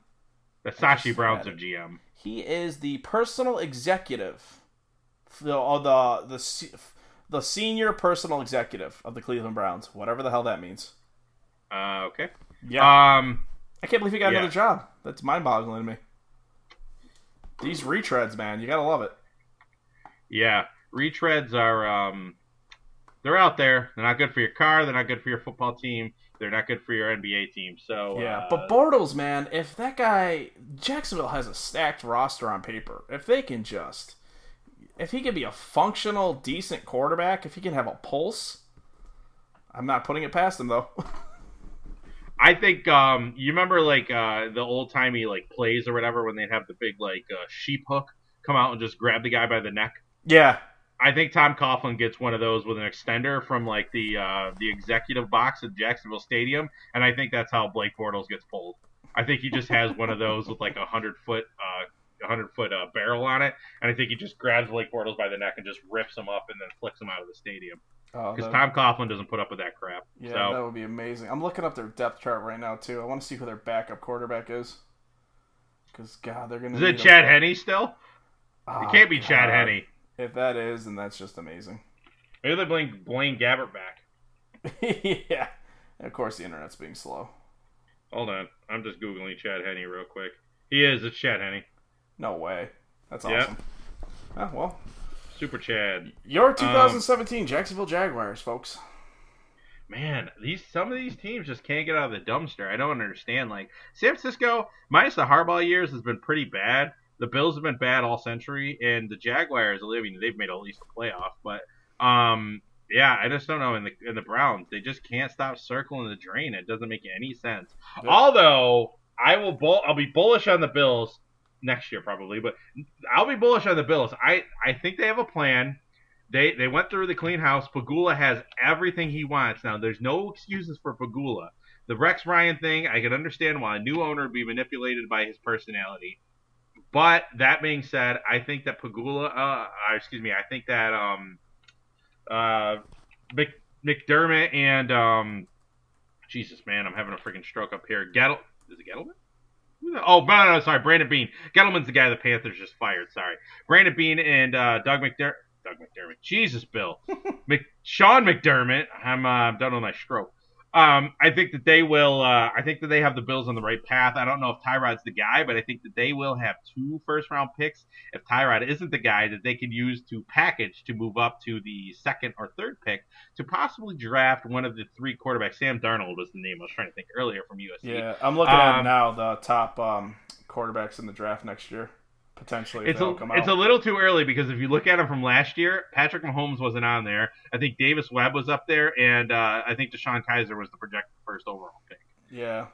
That's Sashi Brown's a G M. He is the personal executive, the, the the the senior personal executive of the Cleveland Browns, whatever the hell that means. Uh, okay. Yeah. Um, I can't believe he got yeah. another job. That's mind-boggling to me. These retreads, man, you gotta love it. Yeah, retreads are um, they're out there. They're not good for your car. They're not good for your football team. They're not good for your N B A team, so... Yeah, uh, but Bortles, man, if that guy... Jacksonville has a stacked roster on paper. If they can just... If he can be a functional, decent quarterback, if he can have a pulse... I'm not putting it past him, though. I think, um... You remember, like, uh, the old-timey, like, plays or whatever when they'd have the big, like, uh, sheep hook come out and just grab the guy by the neck? Yeah. I think Tom Coughlin gets one of those with an extender from like the uh, the executive box at Jacksonville Stadium, and I think that's how Blake Bortles gets pulled. I think he just has one of those with like a hundred foot uh, hundred foot uh, barrel on it, and I think he just grabs Blake Bortles by the neck and just rips him up and then flicks him out of the stadium. Because oh, Tom Coughlin doesn't put up with that crap. Yeah, so. That would be amazing. I'm looking up their depth chart right now too. I want to see who their backup quarterback is. Because God, they're gonna. Is it Chad Henne still? Oh, it can't be God. Chad Henne. If that is, then that's just amazing. Maybe they bring Blaine Gabbert back. Yeah. And of course, the internet's being slow. Hold on. I'm just Googling Chad Henne real quick. He is. It's Chad Henne. No way. That's awesome. Yep. Oh, well. Super Chad. Your twenty seventeen um, Jacksonville Jaguars, folks. man, these some of these teams just can't get out of the dumpster. I don't understand. Like, San Francisco, minus the Harbaugh years, has been pretty bad. The Bills have been bad all century, and the Jaguars, I mean, they've made at least a playoff. But, um, yeah, I just don't know. And the, and the Browns, they just can't stop circling the drain. It doesn't make any sense. But, although, I will bull, I'll be bullish on the Bills next year probably, but I'll be bullish on the Bills. I, I think they have a plan. They they went through the clean house. Pagula has everything he wants now. There's no excuses for Pagula. The Rex Ryan thing, I can understand why a new owner would be manipulated by his personality. But that being said, I think that Pagula, uh, excuse me, I think that um, uh, Mc, McDermott and um, Jesus man, I'm having a freaking stroke up here. Gettle, is it Gettleman? Oh, no, no, sorry, Brandon Beane. Gettleman's the guy the Panthers just fired, sorry. Brandon Beane and uh, Doug McDermott. Doug McDermott. Jesus, Bill. Mc- Sean McDermott. I'm, uh, I'm done with my stroke. Um, I think that they will uh, – I think that they have the Bills on the right path. I don't know if Tyrod's the guy, but I think that they will have two first-round picks if Tyrod isn't the guy that they can use to package to move up to the second or third pick to possibly draft one of the three quarterbacks. Sam Darnold was the name I was trying to think earlier from U S C. Yeah, I'm looking um, at now the top um, quarterbacks in the draft next year. Potentially, it's a, come out. It's a little too early because if you look at him from last year, Patrick Mahomes wasn't on there. I think Davis Webb was up there, and uh, I think DeShone Kizer was the projected first overall pick. Yeah,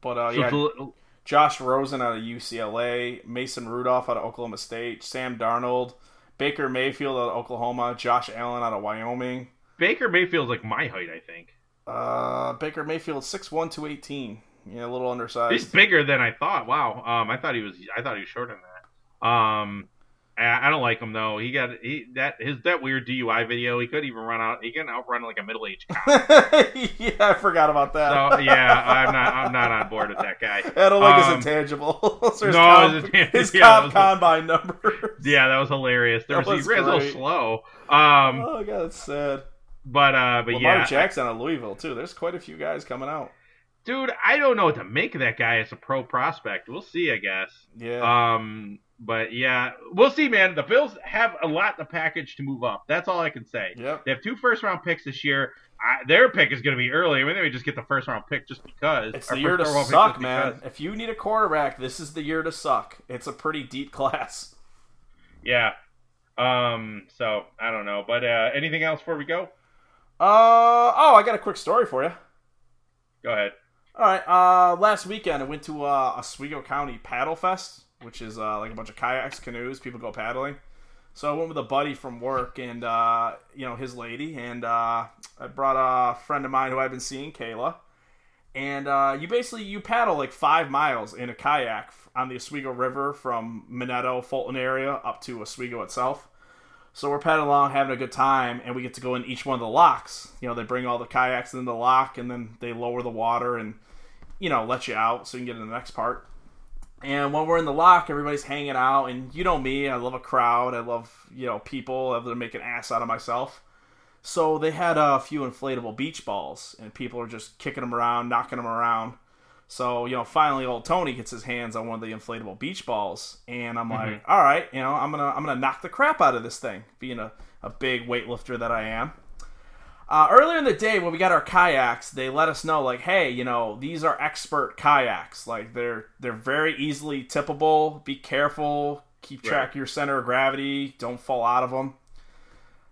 but uh, so yeah, little... Josh Rosen out of U C L A, Mason Rudolph out of Oklahoma State, Sam Darnold, Baker Mayfield out of Oklahoma, Josh Allen out of Wyoming. Baker Mayfield's like my height, I think. Uh, Baker Mayfield six one, two eighteen. Yeah, a little undersized. He's bigger than I thought. Wow. Um, I thought he was. I thought he was shorter than that. Um, I don't like him though. He got he, that his that weird D U I video. He couldn't even run out. He couldn't outrun like a middle aged cop. Yeah, I forgot about that. So yeah, I'm not I'm not on board with that guy. I don't like um, his intangibles. No, top, his, his yeah, top combine numbers. Yeah, that was hilarious. There was, was he ran a little slow. Um, oh god, that's sad. But uh, but Lamar yeah, Lamar Jackson at Louisville too. There's quite a few guys coming out. Dude, I don't know what to make of that guy as a pro prospect. We'll see, I guess. Yeah. Um. But, yeah, we'll see, man. The Bills have a lot to package to move up. That's all I can say. Yep. They have two first-round picks this year. I, their pick is going to be early. I mean, they may just get the first-round pick just because. It's the year to suck, man. Because. If you need a quarterback, this is the year to suck. It's a pretty deep class. Yeah. Um. So, I don't know. But uh, anything else before we go? Uh. Oh, I got a quick story for you. Go ahead. All right. Uh. Last weekend, I went to uh, Oswego County Paddle Fest, which is uh, like a bunch of kayaks, canoes, people go paddling. So I went with a buddy from work and, uh, you know, his lady. And uh, I brought a friend of mine who I've been seeing, Kayla. And uh, you basically, you paddle like five miles in a kayak on the Oswego River from Minetto, Fulton area up to Oswego itself. So we're paddling along, having a good time, and we get to go in each one of the locks. You know, they bring all the kayaks in the lock, and then they lower the water and, you know, let you out so you can get to the next part. And when we're in the lock, everybody's hanging out. And you know me, I love a crowd. I love, you know, people. I love to make an ass out of myself. So they had a few inflatable beach balls. And people are just kicking them around, knocking them around. So, you know, finally old Tony gets his hands on one of the inflatable beach balls. And I'm mm-hmm. like, all right, you know, I'm going to I'm gonna knock the crap out of this thing, being a, a big weightlifter that I am. Uh, earlier in the day, when we got our kayaks, they let us know, like, hey, you know, these are expert kayaks. Like, they're they're very easily tippable. Be careful. Keep track right. of your center of gravity. Don't fall out of them.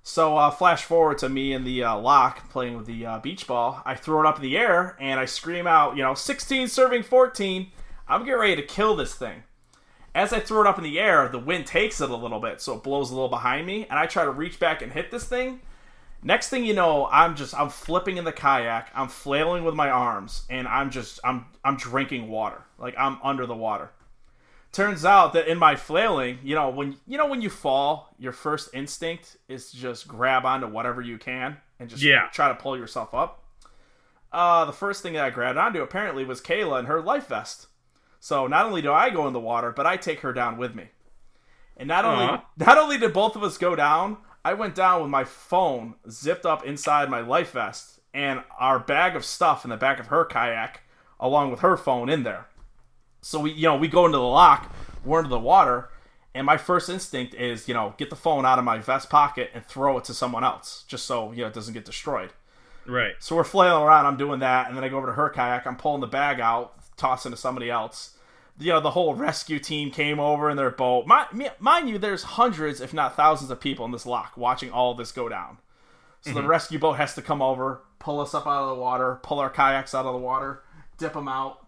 So, uh, flash forward to me in the uh, lock playing with the uh, beach ball. I throw it up in the air, and I scream out, you know, sixteen serving fourteen. I'm getting ready to kill this thing. As I throw it up in the air, the wind takes it a little bit, so it blows a little behind me. And I try to reach back and hit this thing. Next thing you know, I'm just, I'm flipping in the kayak, I'm flailing with my arms, and I'm just, I'm I'm drinking water. Like, I'm under the water. Turns out that in my flailing, you know, when you know when you fall, your first instinct is to just grab onto whatever you can and just yeah. try to pull yourself up. Uh, the first thing that I grabbed onto, apparently, was Kayla and her life vest. So not only do I go in the water, but I take her down with me. And not only, uh-huh. not only did both of us go down, I went down with my phone zipped up inside my life vest and our bag of stuff in the back of her kayak along with her phone in there. So we, you know, we go into the lock, we're into the water, and my first instinct is, you know, get the phone out of my vest pocket and throw it to someone else just so, you know, it doesn't get destroyed. Right. So we're flailing around. I'm doing that. And then I go over to her kayak. I'm pulling the bag out, tossing to somebody else. You know, the whole rescue team came over in their boat. Mind, mind you, there's hundreds, if not thousands of people in this lock watching all this go down. So mm-hmm. the rescue boat has to come over, pull us up out of the water, pull our kayaks out of the water, dip them out.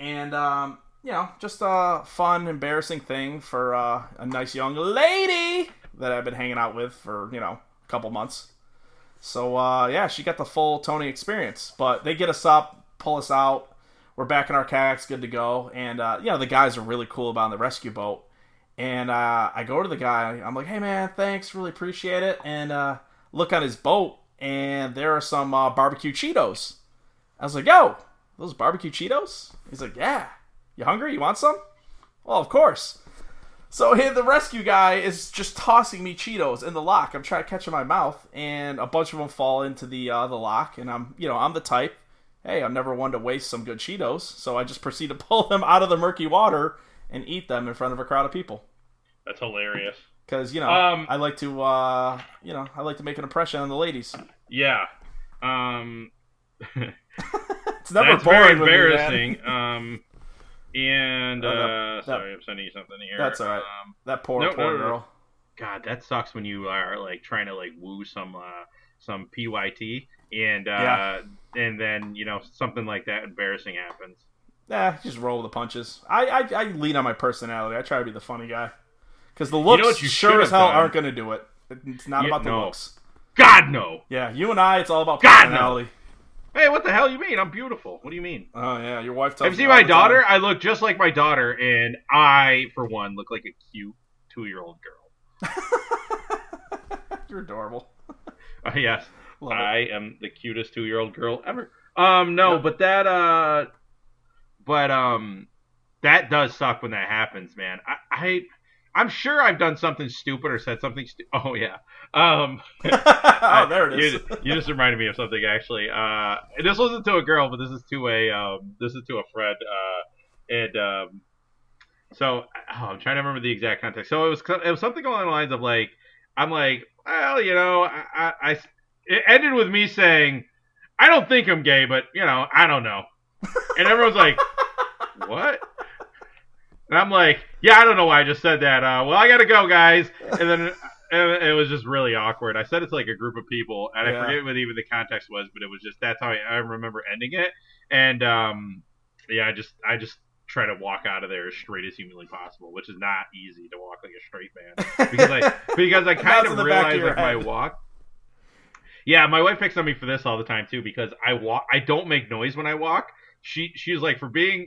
And, um, you know, just a fun, embarrassing thing for uh, a nice young lady that I've been hanging out with for, you know, a couple months. So, uh, yeah, she got the full Tony experience. But they get us up, pull us out. We're back in our kayaks, good to go. And, uh, you know, the guys are really cool about the rescue boat. And uh, I go to the guy. I'm like, hey, man, thanks. Really appreciate it. And uh, look on his boat, and there are some uh, barbecue Cheetos. I was like, yo, those barbecue Cheetos? He's like, yeah. You hungry? You want some? Well, of course. So hey, the rescue guy is just tossing me Cheetos in the lock. I'm trying to catch in my mouth, and a bunch of them fall into the uh, the lock. And I'm, you know, I'm the type. Hey, I'm never one to waste some good Cheetos, so I just proceed to pull them out of the murky water and eat them in front of a crowd of people. That's hilarious. Because, you know, um, I like to, uh, you know, I like to make an impression on the ladies. Yeah. Um, it's never that's boring. Very embarrassing. Me, um, and uh, oh, that, sorry, that, I'm sending you something here. That's all right. Um, that poor, no, poor no, girl. God, that sucks when you are like trying to like woo some uh, some P Y T. And uh, yeah. and then, you know, something like that embarrassing happens. Nah, just roll with the punches. I, I, I lean on my personality. I try to be the funny guy. Because the looks, you know what, you sure as hell done. Aren't going to do it. It's not you, about the no. looks. God, no. Yeah, you and I, it's all about God, personality. No. Hey, what the hell you mean? I'm beautiful. What do you mean? Oh, yeah, your wife tells me. Have you seen my daughter? Time. I look just like my daughter, and I, for one, look like a cute two-year-old girl. You're adorable. Uh, yes. I am the cutest two-year-old girl ever. Um, no, yep. but that, uh, but um, that does suck when that happens, man. I, I I'm sure I've done something stupid or said something. Stu- oh yeah. Um, oh, there it is. you, you just reminded me of something actually. Uh, this wasn't to a girl, but this is to a um, this is to a friend. Uh, and um, so oh, I'm trying to remember the exact context. So it was it was something along the lines of like, I'm like, well, you know, I. I, I it ended with me saying, I don't think I'm gay, but, you know, I don't know. And everyone's like, what? And I'm like, yeah, I don't know why I just said that. Uh, well, I got to go, guys. And then and it was just really awkward. I said it to, like, a group of people, and yeah. I forget what even the context was, but it was just that's how I, I remember ending it. And, um, yeah, I just I just try to walk out of there as straight as humanly possible, which is not easy to walk like a straight man. Because I, because I kind of realized, like, my walk. Yeah, my wife picks on me for this all the time too because I walk. I don't make noise when I walk. She she's like for being,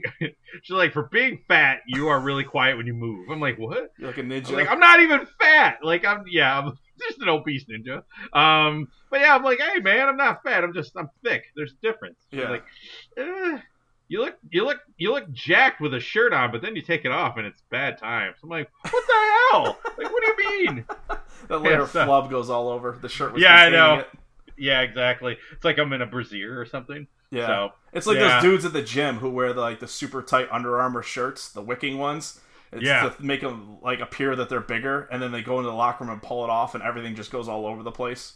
she's like for being fat. You are really quiet when you move. I'm like what? You're like a ninja. I'm like I'm not even fat. Like I'm yeah, I'm just an obese ninja. Um, but yeah, I'm like hey man, I'm not fat. I'm just I'm thick. There's a difference. Yeah. I'm like eh, you look you look you look jacked with a shirt on, but then you take it off and it's bad times. I'm like what the hell? Like what do you mean? That layer of flub goes all over the shirt. Was yeah, I know. It. Yeah, exactly. It's like I'm in a brassiere or something. Yeah. So, it's like yeah. those dudes at the gym who wear the, like the super tight Under Armour shirts, the wicking ones. It's yeah. to make them like appear that they're bigger, and then they go into the locker room and pull it off, and everything just goes all over the place.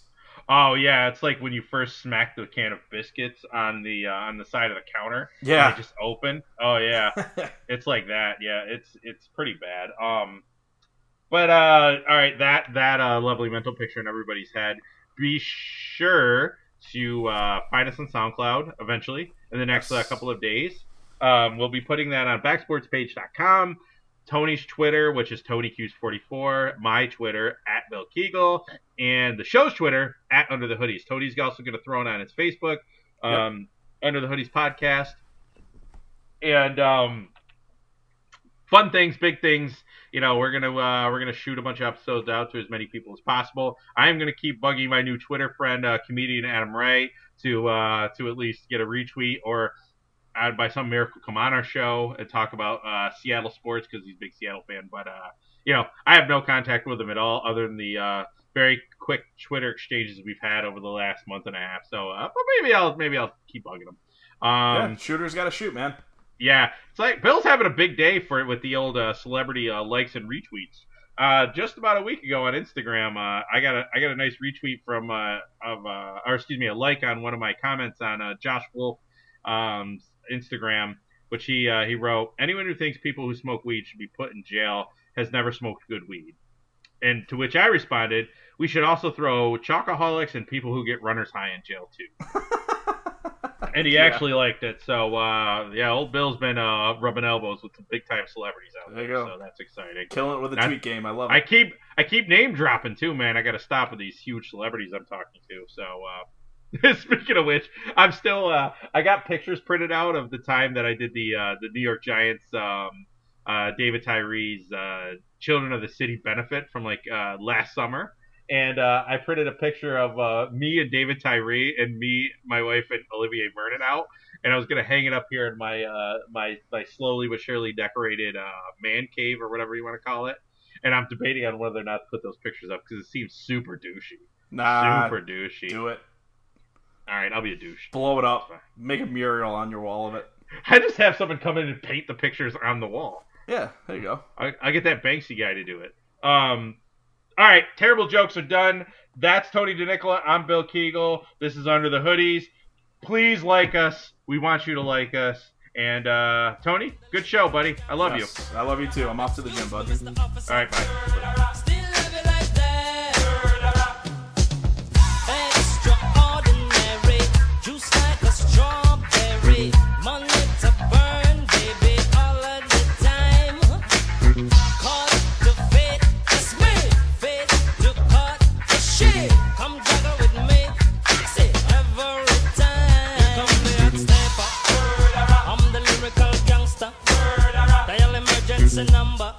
Oh yeah, it's like when you first smack the can of biscuits on the uh, on the side of the counter. Yeah. And they just open. Oh yeah. It's like that. Yeah. It's it's pretty bad. Um. But uh, all right, that that uh, lovely mental picture in everybody's head. Be sure to uh, find us on SoundCloud eventually in the next uh, couple of days. Um, we'll be putting that on backsports page dot com, Tony's Twitter, which is Tony Q's forty-four, my Twitter, at Bill Kegel, and the show's Twitter, at Under the Hoodies. Tony's also going to throw it on his Facebook, um, yep. Under the Hoodies Podcast. And um, fun things, big things. You know, we're gonna uh, we're gonna shoot a bunch of episodes out to as many people as possible. I am gonna keep bugging my new Twitter friend, uh, comedian Adam Ray, to uh, to at least get a retweet or, uh, by some miracle, come on our show and talk about uh, Seattle sports because he's a big Seattle fan. But uh, you know, I have no contact with him at all, other than the uh, very quick Twitter exchanges we've had over the last month and a half. So, uh, but maybe I'll maybe I'll keep bugging him. Um, yeah, shooters gotta shoot, man. Yeah, it's like Bill's having a big day for it with the old uh, celebrity uh, likes and retweets. Uh, just about a week ago on Instagram, uh, I got a I got a nice retweet from uh, of uh, or excuse me a like on one of my comments on uh, Josh Wolf's um, Instagram, which he uh, he wrote, "Anyone who thinks people who smoke weed should be put in jail has never smoked good weed." And to which I responded, "We should also throw chocoholics and people who get runner's high in jail too." And he yeah. actually liked it. So uh, yeah, old Bill's been uh, rubbing elbows with some big time celebrities out there. there. You go. So that's exciting. Killing it with a tweet I, game. I love it. I keep I keep name dropping too, man. I got to stop with these huge celebrities I'm talking to. So. Uh, Speaking of which, I'm still. Uh, I got pictures printed out of the time that I did the uh, the New York Giants, um, uh, David Tyree's uh, Children of the City benefit from like uh, last summer, and uh, I printed a picture of uh, me and David Tyree and me, my wife, and Olivier Vernon out, and I was gonna hang it up here in my uh, my my slowly but surely decorated uh, man cave or whatever you want to call it, and I'm debating on whether or not to put those pictures up because it seems super douchey. Nah, super douchey. Do it. All right, I'll be a douche. Blow it up. Make a mural on your wall of it. I just have someone come in and paint the pictures on the wall. Yeah, there you go. I, I get that Banksy guy to do it. Um, all right, terrible jokes are done. That's Tony DiNicola. I'm Bill Kegel. This is Under the Hoodies. Please like us. We want you to like us. And, uh, Tony, good show, buddy. I love yes, you. I love you, too. I'm off to the gym, bud. All right, bye. Number